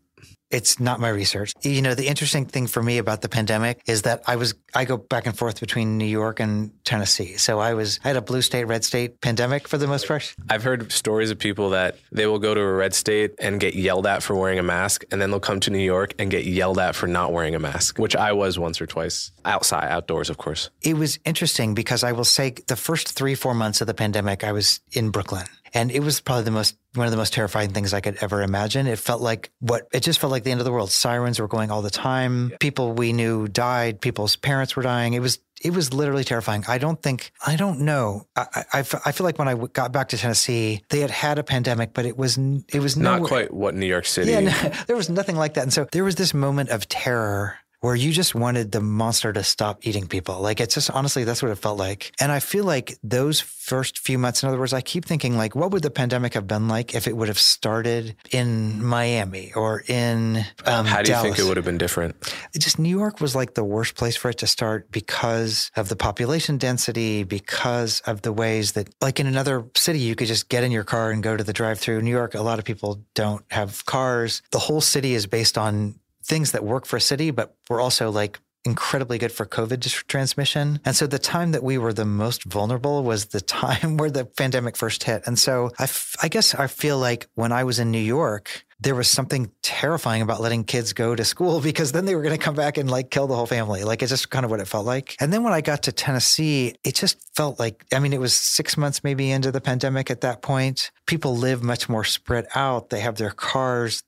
It's not my research. You know, the interesting thing for me about the pandemic is that I was, I go back and forth between New York and Tennessee. So I was, I had a blue state, red state pandemic for the most part. I've heard stories of people that they will go to a red state and get yelled at for wearing a mask. And then they'll come to New York and get yelled at for not wearing a mask, which I was once or twice outside, outdoors, of course. It was interesting because I will say the first three, four months of the pandemic, I was in Brooklyn. And it was probably the most, one of the most terrifying things I could ever imagine. It felt like what, it just felt like the end of the world. Sirens were going all the time. Yeah. People we knew died. People's parents were dying. It was, it was literally terrifying. I don't think, I don't know. I, I, I feel like when I got back to Tennessee, they had had a pandemic, but it was, it was not nowhere, quite what New York City. Yeah, no, there was nothing like that. And so there was this moment of terror where you just wanted the monster to stop eating people. Like, it's just, honestly, that's what it felt like. And I feel like those first few months, in other words, I keep thinking like, what would the pandemic have been like if it would have started in Miami or in um, How do you Dallas? Think it would have been different? It just, New York was like the worst place for it to start because of the population density, because of the ways that, like in another city, you could just get in your car and go to the drive-thru. New York, a lot of people don't have cars. The whole city is based on things that work for a city, but were also like incredibly good for COVID transmission. And so the time that we were the most vulnerable was the time where the pandemic first hit. And so I, f- I guess I feel like when I was in New York, there was something terrifying about letting kids go to school because then they were going to come back and like kill the whole family. Like it's just kind of what it felt like. And then when I got to Tennessee, it just felt like, I mean, it was six months maybe into the pandemic at that point. People live much more spread out. They have their cars.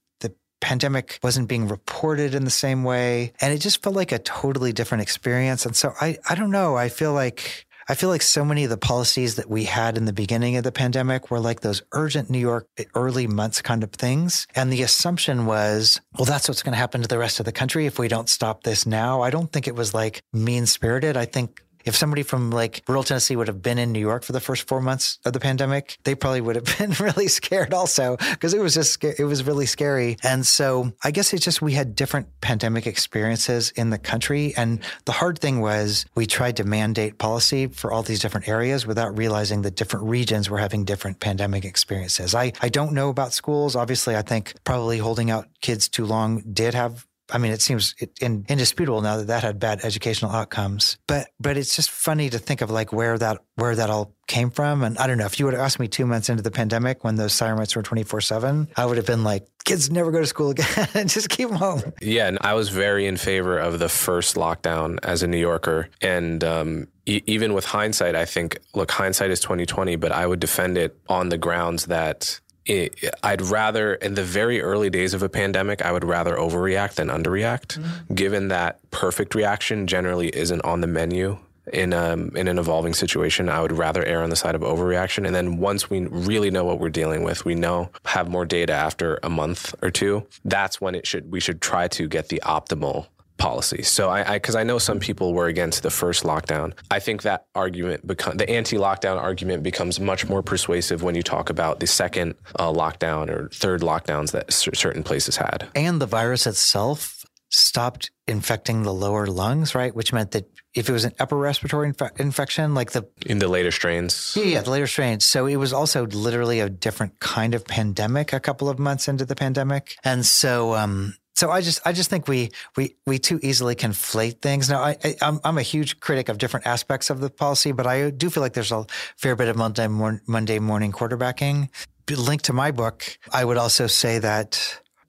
Pandemic wasn't being reported in the same way. And it just felt like a totally different experience. And so I, I don't know. I feel like I feel like so many of the policies that we had in the beginning of the pandemic were like those urgent New York early months kind of things. And the assumption was, well, that's what's going to happen to the rest of the country if we don't stop this now. I don't think it was like mean-spirited. I think if somebody from like rural Tennessee would have been in New York for the first four months of the pandemic, they probably would have been really scared also because it was just, it was really scary. And so I guess it's just, we had different pandemic experiences in the country. And the hard thing was we tried to mandate policy for all these different areas without realizing that different regions were having different pandemic experiences. I, I don't know about schools. Obviously, I think probably holding out kids too long did have I mean, it seems indisputable now that that had bad educational outcomes, but but it's just funny to think of like where that where that all came from. And I don't know, if you would have asked me two months into the pandemic when those sirens were twenty-four seven, I would have been like, kids never go to school again and just keep them home. Yeah. And I was very in favor of the first lockdown as a New Yorker. And um, e- even with hindsight, I think, look, hindsight is twenty twenty, but I would defend it on the grounds that It, I'd rather, in the very early days of a pandemic, I would rather overreact than underreact, mm-hmm. given that perfect reaction generally isn't on the menu. In um in an evolving situation, I would rather err on the side of overreaction. And then once we really know what we're dealing with, we know, have more data after a month or two, that's when it should we should try to get the optimal policy. So I, I, cause I know some people were against the first lockdown. I think that argument become the anti-lockdown argument becomes much more persuasive when you talk about the second uh, lockdown or third lockdowns that c- certain places had. And the virus itself stopped infecting the lower lungs, right? Which meant that if it was an upper respiratory inf- infection, like the... In the later strains. Yeah, yeah, the later strains. So it was also literally a different kind of pandemic a couple of months into the pandemic. And so, um, So I just I just think we we we too easily conflate things. Now I, I I'm, I'm a huge critic of different aspects of the policy, but I do feel like there's a fair bit of Monday mor- Monday morning quarterbacking. Linked to my book, I would also say that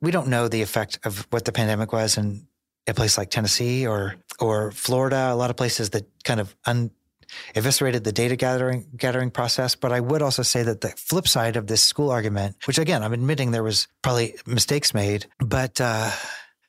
we don't know the effect of what the pandemic was in a place like Tennessee or or Florida, a lot of places that kind of un. eviscerated the data gathering gathering process. But I would also say that the flip side of this school argument, which again, I'm admitting there was probably mistakes made, but uh,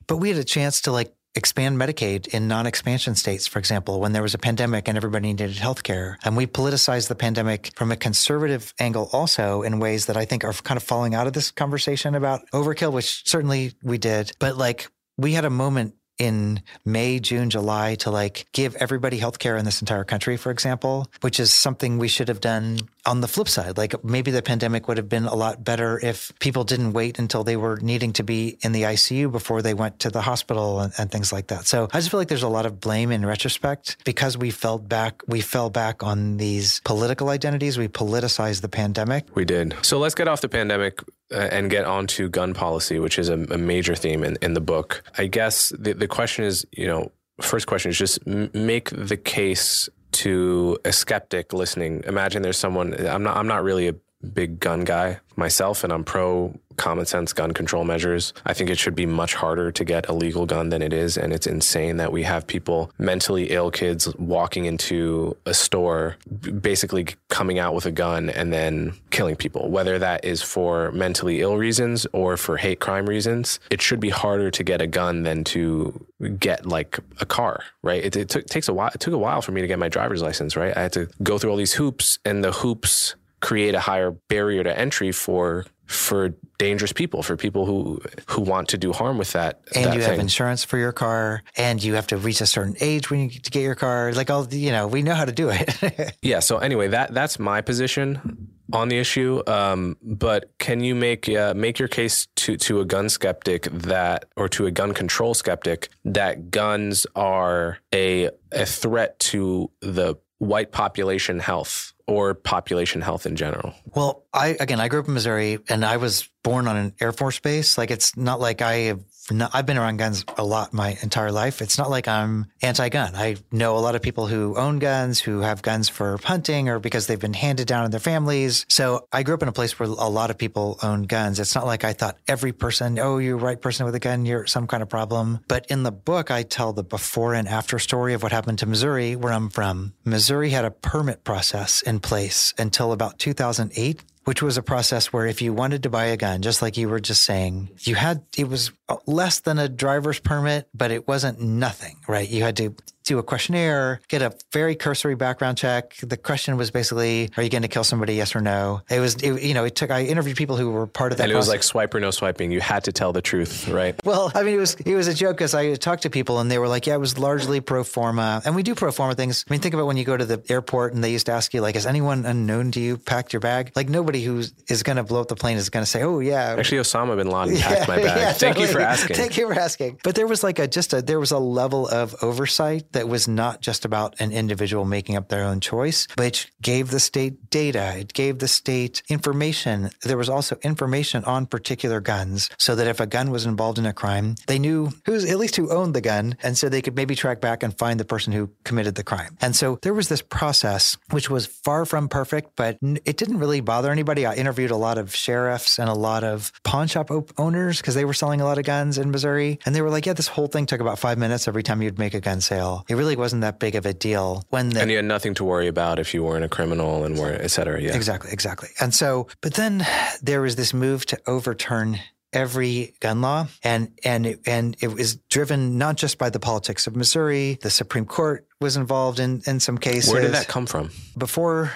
but we had a chance to like expand Medicaid in non-expansion states, for example, when there was a pandemic and everybody needed healthcare. And we politicized the pandemic from a conservative angle also in ways that I think are kind of falling out of this conversation about overkill, which certainly we did. But like we had a moment in May, June, July to like give everybody healthcare in this entire country, for example, which is something we should have done on the flip side. Like maybe the pandemic would have been a lot better if people didn't wait until they were needing to be in the I C U before they went to the hospital and, and things like that. So I just feel like there's a lot of blame in retrospect because we fell back, we fell back on these political identities. We politicized the pandemic. We did. So let's get off the pandemic and get on to gun policy, which is a, a major theme in, in the book. I guess the, the question is, you know, first question is just m- make the case to a skeptic listening. Imagine there's someone, I'm not, I'm not really a big gun guy myself, and I'm pro common sense gun control measures. I think it should be much harder to get a legal gun than it is. And it's insane that we have people, mentally ill kids, walking into a store, basically coming out with a gun and then killing people, whether that is for mentally ill reasons or for hate crime reasons. It should be harder to get a gun than to get like a car, right? It, it took, takes a while. It took a while for me to get my driver's license, right? I had to go through all these hoops, and the hoops create a higher barrier to entry for for dangerous people, for people who who want to do harm with that. And that you thing. Have insurance for your car, and you have to reach a certain age when you get to get your car. Like all, you know, we know how to do it. Yeah. So anyway, that that's my position on the issue. Um, but can you make uh, make your case to to a gun skeptic that, or to a gun control skeptic, that guns are a a threat to the white population health or population health in general? Well, I, again, I grew up in Missouri, and I was born on an Air Force base. Like, it's not like I have not, I've been around guns a lot my entire life. It's not like I'm anti-gun. I know a lot of people who own guns, who have guns for hunting or because they've been handed down in their families. So I grew up in a place where a lot of people own guns. It's not like I thought every person, oh, you're the right person with a gun, you're some kind of problem. But in the book, I tell the before and after story of what happened to Missouri, where I'm from. Missouri had a permit process in place until about two thousand eight. Which was a process where if you wanted to buy a gun, just like you were just saying, you had, it was less than a driver's permit, but it wasn't nothing, right? You had to do a questionnaire, get a very cursory background check. The question was basically, are you going to kill somebody? Yes or no? It was, it, you know, it took, I interviewed people who were part of that. And it process. was like swipe or no swiping. You had to tell the truth, right? Well, I mean, it was, it was a joke because I talked to people and they were like, yeah, it was largely pro forma. And we do pro forma things. I mean, think about when you go to the airport and they used to ask you, like, is anyone unknown to you packed your bag? Like, nobody who is going to blow up the plane is going to say, oh yeah. Actually, Osama bin Laden yeah, packed my bag. Yeah, Thank totally. you for asking. Thank you for asking. But there was like a, just a, there was a level of oversight that was not just about an individual making up their own choice, which gave the state data. It gave the state information. There was also information on particular guns so that if a gun was involved in a crime, they knew who's at least who owned the gun. And so they could maybe track back and find the person who committed the crime. And so there was this process, which was far from perfect, but it didn't really bother anybody. I interviewed a lot of sheriffs and a lot of pawn shop op- owners because they were selling a lot of guns in Missouri. And they were like, yeah, this whole thing took about five minutes every time you'd make a gun sale. It really wasn't that big of a deal. When the, and you had nothing to worry about if you weren't a criminal and were, et cetera. Yeah, exactly. Exactly. And so, but then there was this move to overturn every gun law. And, and, and it was driven not just by the politics of Missouri. The Supreme Court was involved in, in some cases. Where did that come from? Before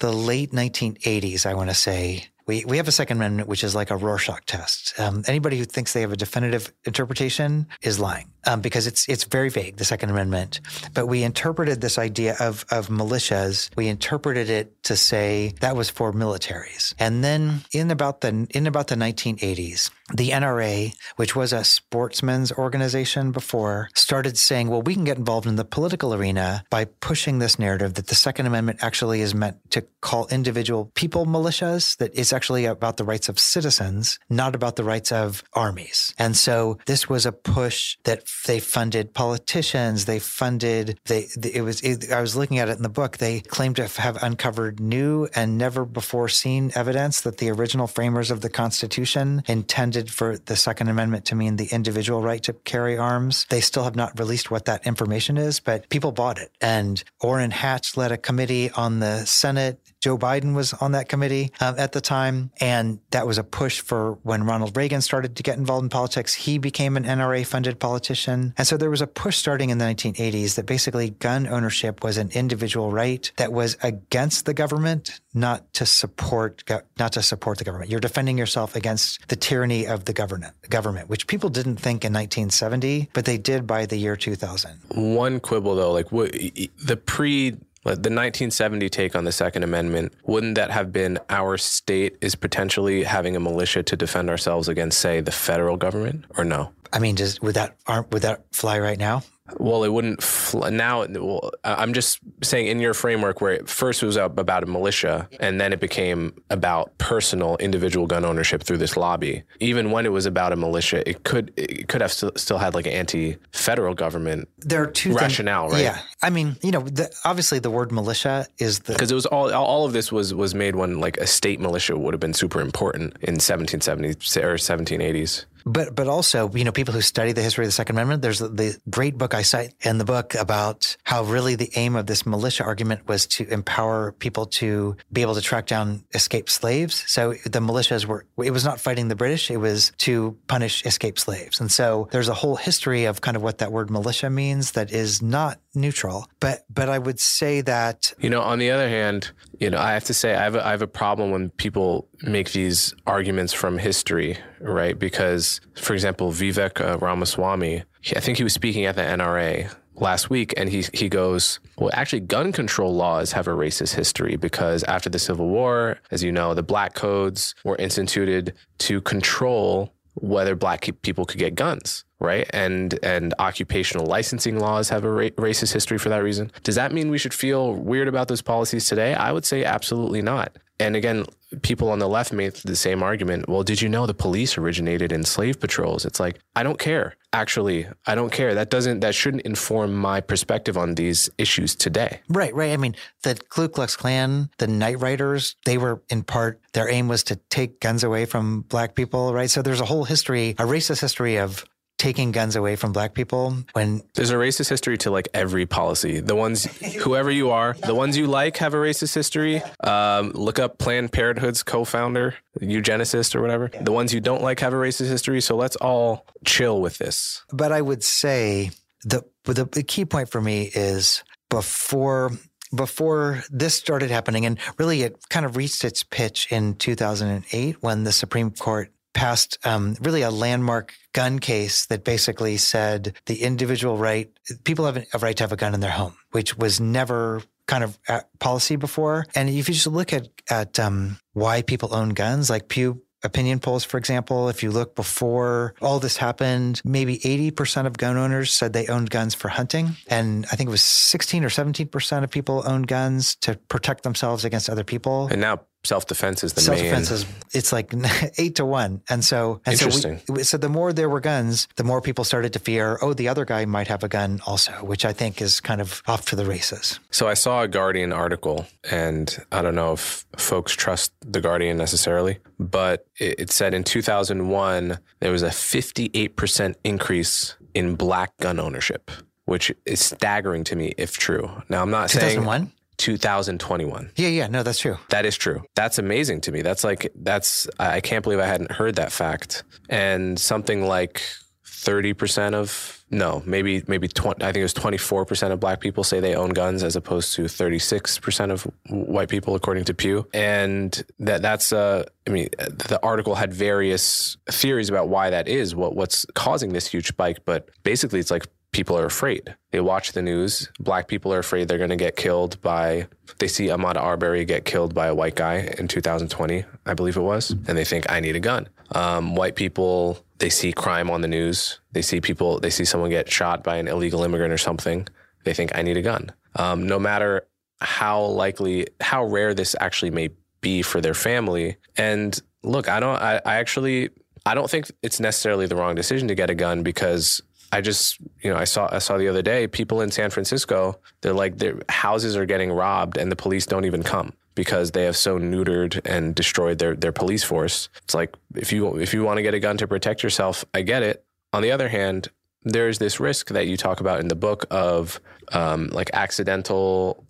the late nineteen eighties, I want to say. We we have a Second Amendment, which is like a Rorschach test. Um, anybody who thinks they have a definitive interpretation is lying um, because it's it's very vague, the Second Amendment. But we interpreted this idea of of militias. We interpreted it to say that was for militaries. And then in about the in about the nineteen eighties, the N R A, which was a sportsmen's organization before, started saying, well, we can get involved in the political arena by pushing this narrative that the Second Amendment actually is meant to call individual people militias, that it's actually about the rights of citizens, not about the rights of armies. And so this was a push that they funded politicians. They funded, they, it was, it, I was looking at it in the book. They claimed to have uncovered new and never before seen evidence that the original framers of the Constitution intended for the Second Amendment to mean the individual right to carry arms. They still have not released what that information is, but people bought it. And Orrin Hatch led a committee on the Senate. Joe Biden was on that committee uh, at the time. And that was a push for when Ronald Reagan started to get involved in politics. He became an N R A-funded politician. And so there was a push starting in the nineteen eighties that basically gun ownership was an individual right that was against the government, not to support, not to support the government. You're defending yourself against the tyranny of the government, government, which people didn't think in nineteen seventy, but they did by the year two thousand. One quibble though, like what, the pre- The nineteen seventy take on the Second Amendment, wouldn't that have been our state is potentially having a militia to defend ourselves against, say, the federal government, or no? I mean, does, would that would that fly right now? Well, it wouldn't fly now. Well, I'm just saying in your framework where it first was about a militia and then it became about personal individual gun ownership through this lobby. Even when it was about a militia, it could it could have st- still had like an anti-federal government there are two rationale, things, right? Yeah. I mean, you know, the, obviously the word militia is the... Because it was all all of this was, was made when like a state militia would have been super important in seventeen seventies or seventeen eighties. But but also, you know, people who study the history of the Second Amendment, there's the great book I cite in the book about how really the aim of this militia argument was to empower people to be able to track down escaped slaves. So the militias were, it was not fighting the British, it was to punish escaped slaves. And so there's a whole history of kind of what that word militia means that is not neutral. But but I would say that... You know, on the other hand, you know, I have to say I have a, I have a problem when people make these arguments from history, right? Because, for example, Vivek uh, Ramaswamy, he, I think he was speaking at the N R A last week, and he he goes, well, actually, gun control laws have a racist history because after the Civil War, as you know, the black codes were instituted to control whether black people could get guns, right? And and occupational licensing laws have a ra- racist history for that reason. Does that mean we should feel weird about those policies today? I would say absolutely not. And again, people on the left made the same argument. Well, did you know the police originated in slave patrols? It's like, I don't care. Actually, I don't care. That doesn't, that shouldn't inform my perspective on these issues today. Right, right. I mean, the Ku Klux Klan, the Knight Riders, they were in part, their aim was to take guns away from black people, right? So there's a whole history, a racist history of taking guns away from black people. When there's a racist history to like every policy, the ones, whoever you are, the ones you like have a racist history. Um, look up Planned Parenthood's co-founder, eugenicist or whatever. The ones you don't like have a racist history. So let's all chill with this. But I would say the, the, the key point for me is before, before this started happening, and really it kind of reached its pitch in two thousand eight when the Supreme Court passed um, really a landmark gun case that basically said the individual right, people have a right to have a gun in their home, which was never kind of policy before. And if you just look at, at um, why people own guns, like Pew opinion polls, for example, if you look before all this happened, maybe eighty percent of gun owners said they owned guns for hunting. And I think it was sixteen or seventeen percent of people owned guns to protect themselves against other people. And now self-defense is the self-defense main. Self-defense is, it's like eight to one. And so, and Interesting. So, we, so the more there were guns, the more people started to fear, oh, the other guy might have a gun also, which I think is kind of off to the races. So I saw a Guardian article, and I don't know if folks trust the Guardian necessarily, but it, it said in two thousand one, there was a fifty-eight percent increase in black gun ownership, which is staggering to me if true. Now I'm not saying two thousand one? two thousand twenty-one. Yeah, yeah. No, that's true. That is true. That's amazing to me. That's like, that's, I can't believe I hadn't heard that fact. And something like thirty percent of, no, maybe, maybe twenty, I think it was twenty-four percent of black people say they own guns as opposed to thirty-six percent of white people, according to Pew. And that that's, uh, I mean, the article had various theories about why that is, what what's causing this huge spike. But basically it's like, people are afraid. They watch the news. Black people are afraid they're going to get killed by, they see Ahmaud Arbery get killed by a white guy in two thousand twenty, I believe it was. And they think, I need a gun. Um, white people, they see crime on the news. They see people, they see someone get shot by an illegal immigrant or something. They think, I need a gun. Um, no matter how likely, how rare this actually may be for their family. And look, I don't, I, I actually, I don't think it's necessarily the wrong decision to get a gun, because I just, you know, I saw I saw the other day, people in San Francisco, they're like, their houses are getting robbed and the police don't even come because they have so neutered and destroyed their, their police force. It's like, if you if you want to get a gun to protect yourself, I get it. On the other hand, there's this risk that you talk about in the book of um, like accidental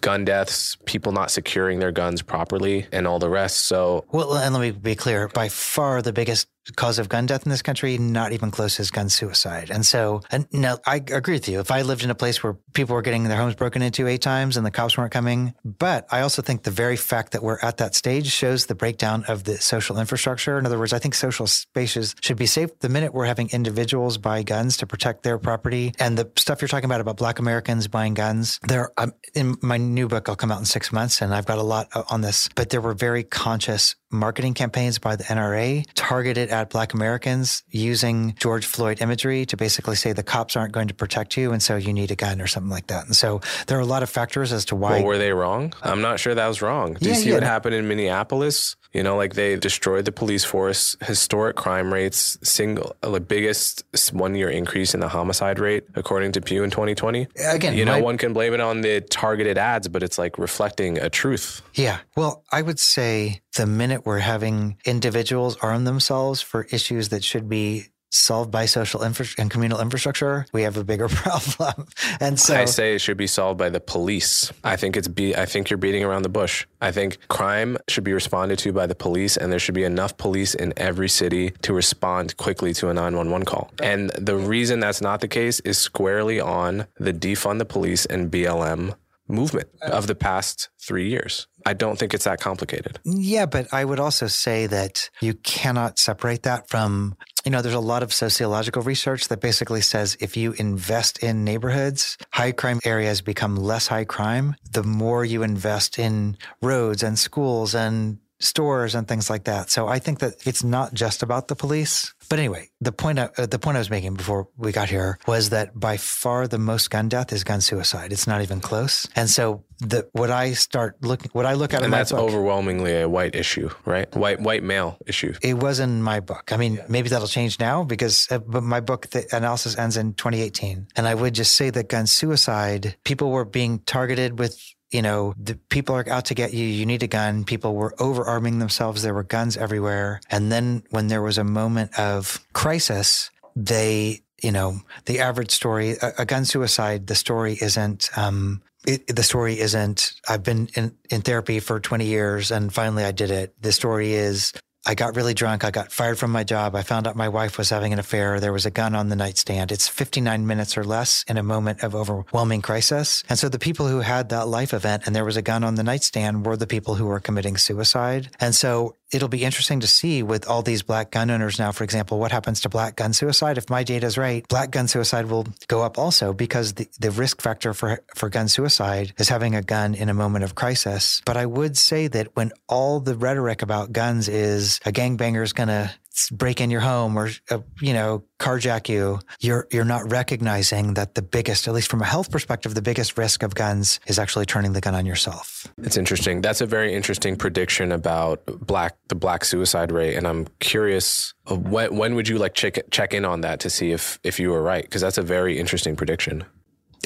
gun deaths, people not securing their guns properly, and all the rest. So, well, and let me be clear, by far the biggest cause of gun death in this country, not even close, is gun suicide. And so, and now I agree with you. If I lived in a place where people were getting their homes broken into eight times and the cops weren't coming, but I also think the very fact that we're at that stage shows the breakdown of the social infrastructure. In other words, I think social spaces should be safe. The minute we're having individuals buy guns to protect their property, and the stuff you're talking about, about black Americans buying guns, there, um, in my new book, I'll come out in six months and I've got a lot on this, but there were very conscious marketing campaigns by the N R A targeted at black Americans using George Floyd imagery to basically say the cops aren't going to protect you, and so you need a gun or something like that. And so there are a lot of factors as to why. Well, were they wrong? I'm not sure that was wrong. Do yeah, you see yeah. what happened in Minneapolis? You know, like they destroyed the police force, historic crime rates, single, the like biggest one-year increase in the homicide rate, according to Pew in twenty twenty. Again, you know, my, one can blame it on the targeted ads, but it's like reflecting a truth. Yeah. Well, I would say the minute we're having individuals arm themselves for issues that should be solved by social infra- and communal infrastructure, we have a bigger problem. And so I say it should be solved by the police. I think it's be- I think you're beating around the bush. I think crime should be responded to by the police, and there should be enough police in every city to respond quickly to a nine one one call. And the reason that's not the case is squarely on the defund the police and B L M movement of the past three years. I don't think it's that complicated. Yeah, but I would also say that you cannot separate that from, you know, there's a lot of sociological research that basically says if you invest in neighborhoods, high crime areas become less high crime. The more you invest in roads and schools and stores and things like that. So I think that it's not just about the police. But anyway, the point I, uh, the point I was making before we got here was that by far the most gun death is gun suicide. It's not even close. And so the what I start looking, what I look at, and in my book. And that's overwhelmingly a white issue, right? White white male issue. It was in my book. I mean, yeah. Maybe that'll change now because uh, but my book, the analysis ends in twenty eighteen. And I would just say that gun suicide, people were being targeted with, you know, the people are out to get you, you need a gun. People were overarming themselves. There were guns everywhere. And then when there was a moment of crisis, they, you know, the average story, a, a gun suicide, the story isn't... Um, It, the story isn't, I've been in, in therapy for twenty years and finally I did it. The story is, I got really drunk. I got fired from my job. I found out my wife was having an affair. There was a gun on the nightstand. It's fifty-nine minutes or less in a moment of overwhelming crisis. And so the people who had that life event and there was a gun on the nightstand were the people who were committing suicide. And so it'll be interesting to see with all these Black gun owners now, for example, what happens to Black gun suicide. If my data is right, Black gun suicide will go up also because the, the risk factor for, for gun suicide is having a gun in a moment of crisis. But I would say that when all the rhetoric about guns is, a gangbanger is going to break in your home or, uh, you know, carjack you, you're you're not recognizing that the biggest, at least from a health perspective, the biggest risk of guns is actually turning the gun on yourself. It's interesting. That's a very interesting prediction about black the black suicide rate. And I'm curious, uh, when, when would you like check, check in on that to see if, if you were right? Because that's a very interesting prediction.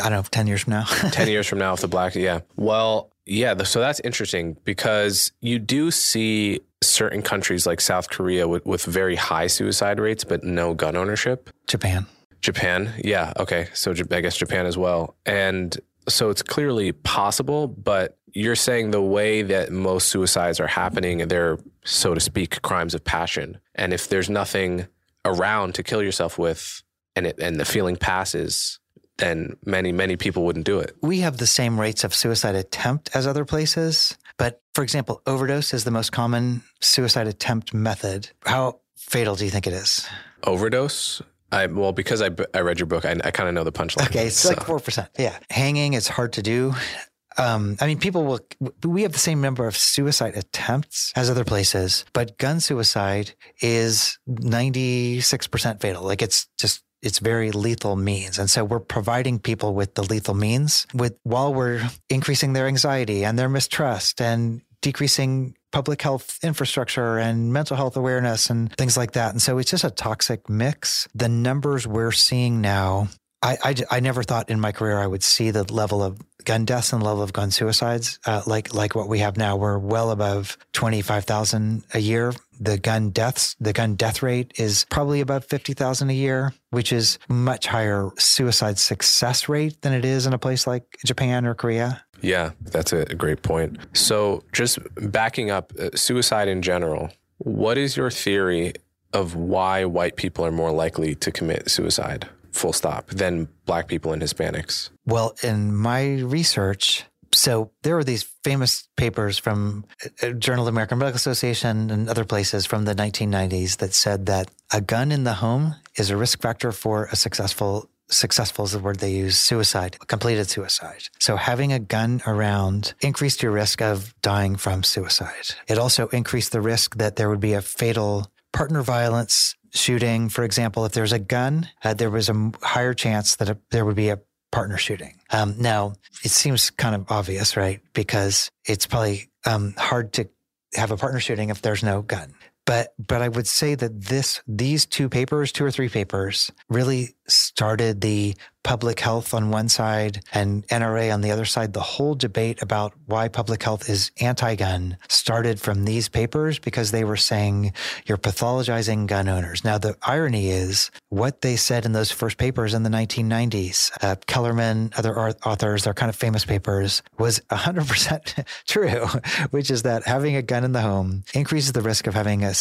I don't know, ten years from now. ten years from now, if the black, yeah. Well, yeah, the, so that's interesting because you do see certain countries like South Korea with, with very high suicide rates, but no gun ownership. Japan. Japan. Yeah. Okay. So I guess Japan as well. And so it's clearly possible, but you're saying the way that most suicides are happening, they're, so to speak, crimes of passion. And if there's nothing around to kill yourself with and it, and the feeling passes, then many, many people wouldn't do it. We have the same rates of suicide attempt as other places. But for example, overdose is the most common suicide attempt method. How fatal do you think it is? Overdose? I, well, because I, I read your book, I, I kind of know the punchline. Okay, it's so. Like four percent. Yeah. Hanging is hard to do. Um, I mean, people will, we have the same number of suicide attempts as other places, but gun suicide is ninety-six percent fatal. Like it's just, it's very lethal means. And so we're providing people with the lethal means with while we're increasing their anxiety and their mistrust and decreasing public health infrastructure and mental health awareness and things like that. And so it's just a toxic mix. The numbers we're seeing now, I, I, I never thought in my career I would see the level of gun deaths and level of gun suicides uh, like like what we have now. We're well above twenty-five thousand a year. The gun deaths, the gun death rate is probably above fifty thousand a year, which is much higher suicide success rate than it is in a place like Japan or Korea. Yeah, that's a great point. So just backing up, uh, suicide in general, what is your theory of why white people are more likely to commit suicide, full stop, than Black people and Hispanics? Well, in my research... So there were these famous papers from Journal of the American Medical Association and other places from the nineteen nineties that said that a gun in the home is a risk factor for a successful, successful is the word they use, suicide, completed suicide. So having a gun around increased your risk of dying from suicide. It also increased the risk that there would be a fatal partner violence shooting. For example, if there's a gun, uh, there was a higher chance that a, there would be a partner shooting. Um, now, it seems kind of obvious, right? Because it's probably um, hard to have a partner shooting if there's no gun. But but I would say that this these two papers, two or three papers, really started the public health on one side and N R A on the other side. The whole debate about why public health is anti-gun started from these papers because they were saying you're pathologizing gun owners. Now, the irony is what they said in those first papers in the nineteen nineties, uh, Kellerman, other authors, their kind of famous papers, was one hundred percent true, which is that having a gun in the home increases the risk of having a,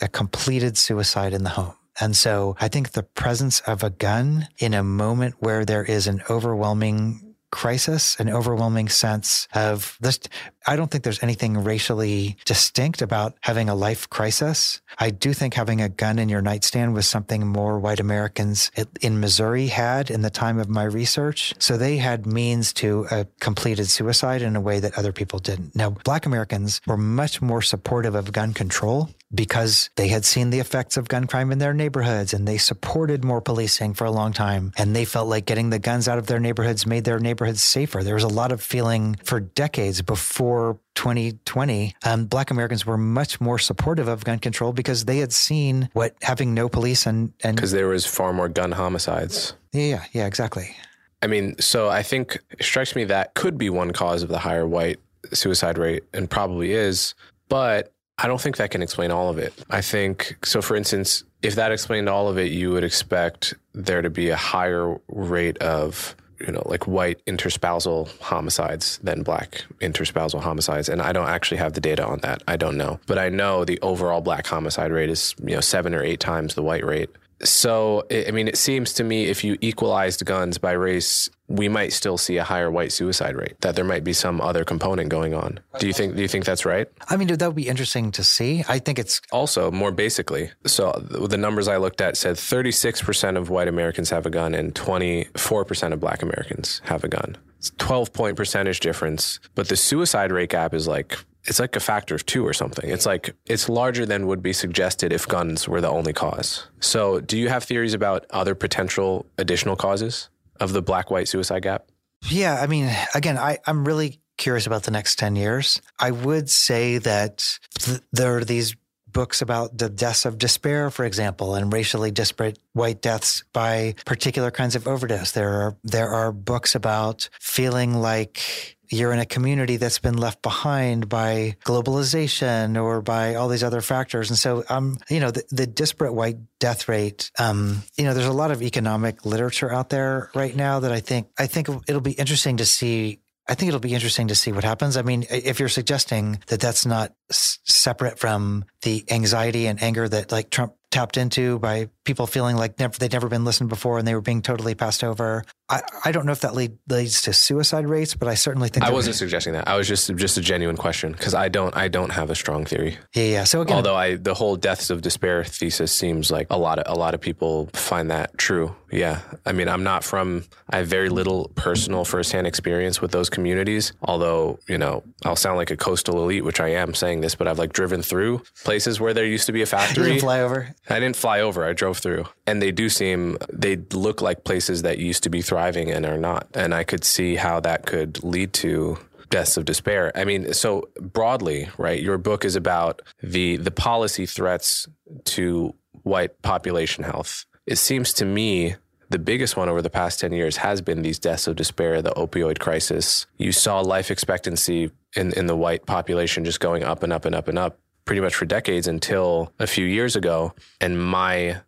a completed suicide in the home. And so I think the presence of a gun in a moment where there is an overwhelming crisis, an overwhelming sense of this, I don't think there's anything racially distinct about having a life crisis. I do think having a gun in your nightstand was something more white Americans in Missouri had in the time of my research. So they had means to a completed suicide in a way that other people didn't. Now, Black Americans were much more supportive of gun control because they had seen the effects of gun crime in their neighborhoods, and they supported more policing for a long time. And they felt like getting the guns out of their neighborhoods made their neighborhoods safer. There was a lot of feeling for decades before twenty twenty, um, Black Americans were much more supportive of gun control because they had seen what having no police and... and because there was far more gun homicides. Yeah, yeah, yeah, exactly. I mean, so I think it strikes me that could be one cause of the higher white suicide rate, and probably is, but I don't think that can explain all of it. I think, so for instance, if that explained all of it, you would expect there to be a higher rate of, you know, like white interspousal homicides than Black interspousal homicides. And I don't actually have the data on that. I don't know. But I know the overall Black homicide rate is, you know, seven or eight times the white rate. So, I mean, it seems to me if you equalized guns by race, we might still see a higher white suicide rate, that there might be some other component going on. Do you think, do you think that's right? I mean, that would be interesting to see. I think it's also more basically. So the numbers I looked at said thirty-six percent of white Americans have a gun and twenty-four percent of Black Americans have a gun. It's a twelve point percentage difference, but the suicide rate gap is like, it's like a factor of two or something. It's like, it's larger than would be suggested if guns were the only cause. So do you have theories about other potential additional causes of the Black-white suicide gap? Yeah. I mean, again, I, I'm really curious about the next ten years. I would say that th- there are these books about the deaths of despair, for example, and racially disparate white deaths by particular kinds of overdose. There are, there are books about feeling like you're in a community that's been left behind by globalization or by all these other factors. And so, um, you know, the, the disparate white death rate, um, you know, there's a lot of economic literature out there right now that I think, I think it'll be interesting to see. I think it'll be interesting to see what happens. I mean, if you're suggesting that that's not s- separate from the anxiety and anger that like Trump tapped into by people feeling like never, they'd never been listened before and they were being totally passed over. I, I don't know if that lead, leads to suicide rates, but I certainly think I wasn't suggesting that. I was just just a genuine question because I don't I don't have a strong theory. Yeah, yeah. So again, although I the whole deaths of despair thesis seems like a lot of a lot of people find that true. Yeah, I mean, I'm not from I have very little personal firsthand experience with those communities. Although, you know, I'll sound like a coastal elite, which I am saying this, but I've like driven through places where there used to be a factory. You didn't fly over. I didn't fly over. I drove through. And they do seem, they look like places that used to be thriving and are not. And I could see how that could lead to deaths of despair. I mean, so broadly, right, your book is about the the policy threats to white population health. It seems to me the biggest one over the past ten years has been these deaths of despair, the opioid crisis. You saw life expectancy in, in the white population just going up and up and up and up, pretty much for decades until a few years ago. And my,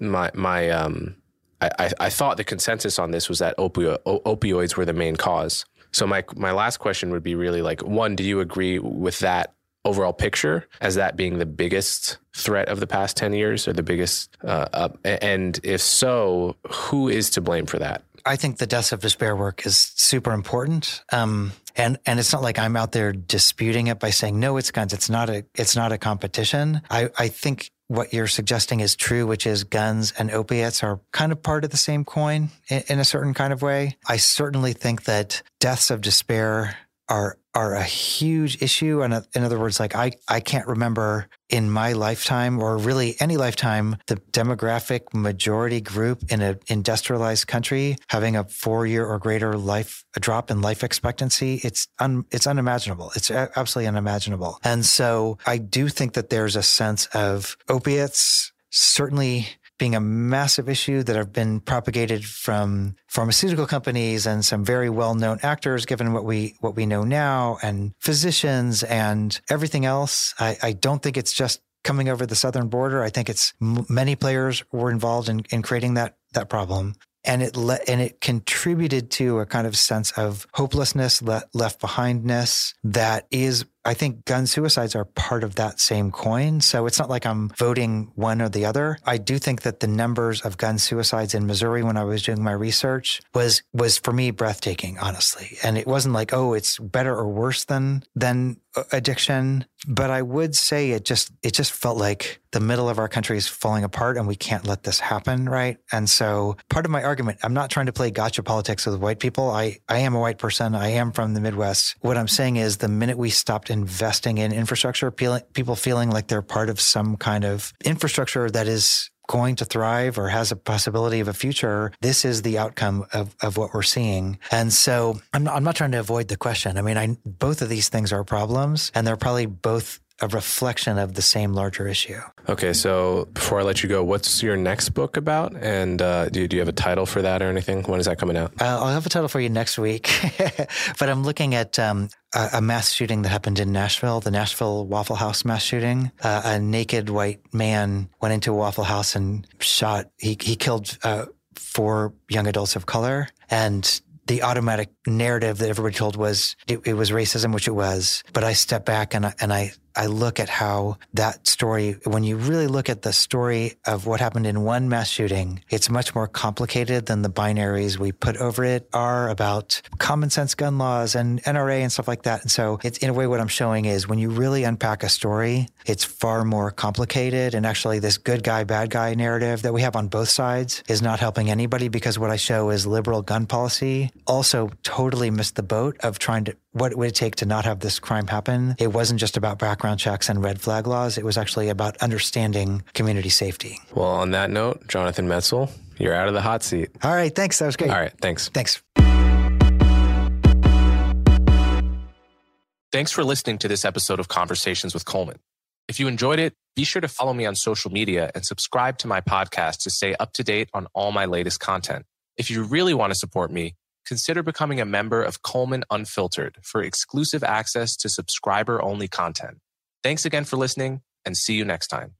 my, my, um, I, I thought the consensus on this was that opio- opioids were the main cause. So my, my last question would be really like, one, do you agree with that overall picture as that being the biggest threat of the past ten years or the biggest, uh, up? And if so, who is to blame for that? I think the deaths of despair work is super important. Um, And and it's not like I'm out there disputing it by saying, no, it's guns. It's not a it's not a competition. I, I think what you're suggesting is true, which is guns and opiates are kind of part of the same coin in, in a certain kind of way. I certainly think that deaths of despair are are a huge issue. And in other words, like I, I can't remember in my lifetime or really any lifetime, the demographic majority group in an industrialized country having a four year or greater life, a drop in life expectancy. It's un, it's unimaginable. It's absolutely unimaginable. And so I do think that there's a sense of opiates certainly being a massive issue that have been propagated from pharmaceutical companies and some very well-known actors, given what we what we know now, and physicians and everything else. I, I don't think it's just coming over the southern border. I think it's m- many players were involved in, in creating that that problem. And it le- and it contributed to a kind of sense of hopelessness, le- left behindness that is I think gun suicides are part of that same coin. So it's not like I'm voting one or the other. I do think that the numbers of gun suicides in Missouri when I was doing my research was, was for me breathtaking, honestly. And it wasn't like, oh, it's better or worse than, than addiction. But I would say it just, it just felt like the middle of our country is falling apart and we can't let this happen, right? And so part of my argument, I'm not trying to play gotcha politics with white people. I, I am a white person. I am from the Midwest. What I'm saying is the minute we stopped investing in infrastructure, people feeling like they're part of some kind of infrastructure that is going to thrive or has a possibility of a future, this is the outcome of, of what we're seeing. And so I'm not, I'm not trying to avoid the question. I mean, I, both of these things are problems, and they're probably both a reflection of the same larger issue. Okay. So before I let you go, what's your next book about? And uh, do, you, do you have a title for that or anything? When is that coming out? Uh, I'll have a title for you next week, but I'm looking at um, a, a mass shooting that happened in Nashville, the Nashville Waffle House mass shooting. Uh, a naked white man went into a Waffle House and shot, he, he killed uh, four young adults of color, and the automatic narrative that everybody told was it, it was racism, which it was. But I step back and I, and I, I look at how that story, when you really look at the story of what happened in one mass shooting, it's much more complicated than the binaries we put over it are about common sense gun laws and N R A and stuff like that. And so it's, in a way, what I'm showing is when you really unpack a story, it's far more complicated. And actually this good guy, bad guy narrative that we have on both sides is not helping anybody, because what I show is liberal gun policy also totally missed the boat of trying to, what would it take to not have this crime happen? It wasn't just about background checks and red flag laws. It was actually about understanding community safety. Well, on that note, Jonathan Metzl, you're out of the hot seat. All right. Thanks. That was great. All right. Thanks. Thanks. Thanks for listening to this episode of Conversations with Coleman. If you enjoyed it, be sure to follow me on social media and subscribe to my podcast to stay up to date on all my latest content. If you really want to support me, consider becoming a member of Coleman Unfiltered for exclusive access to subscriber-only content. Thanks again for listening, and see you next time.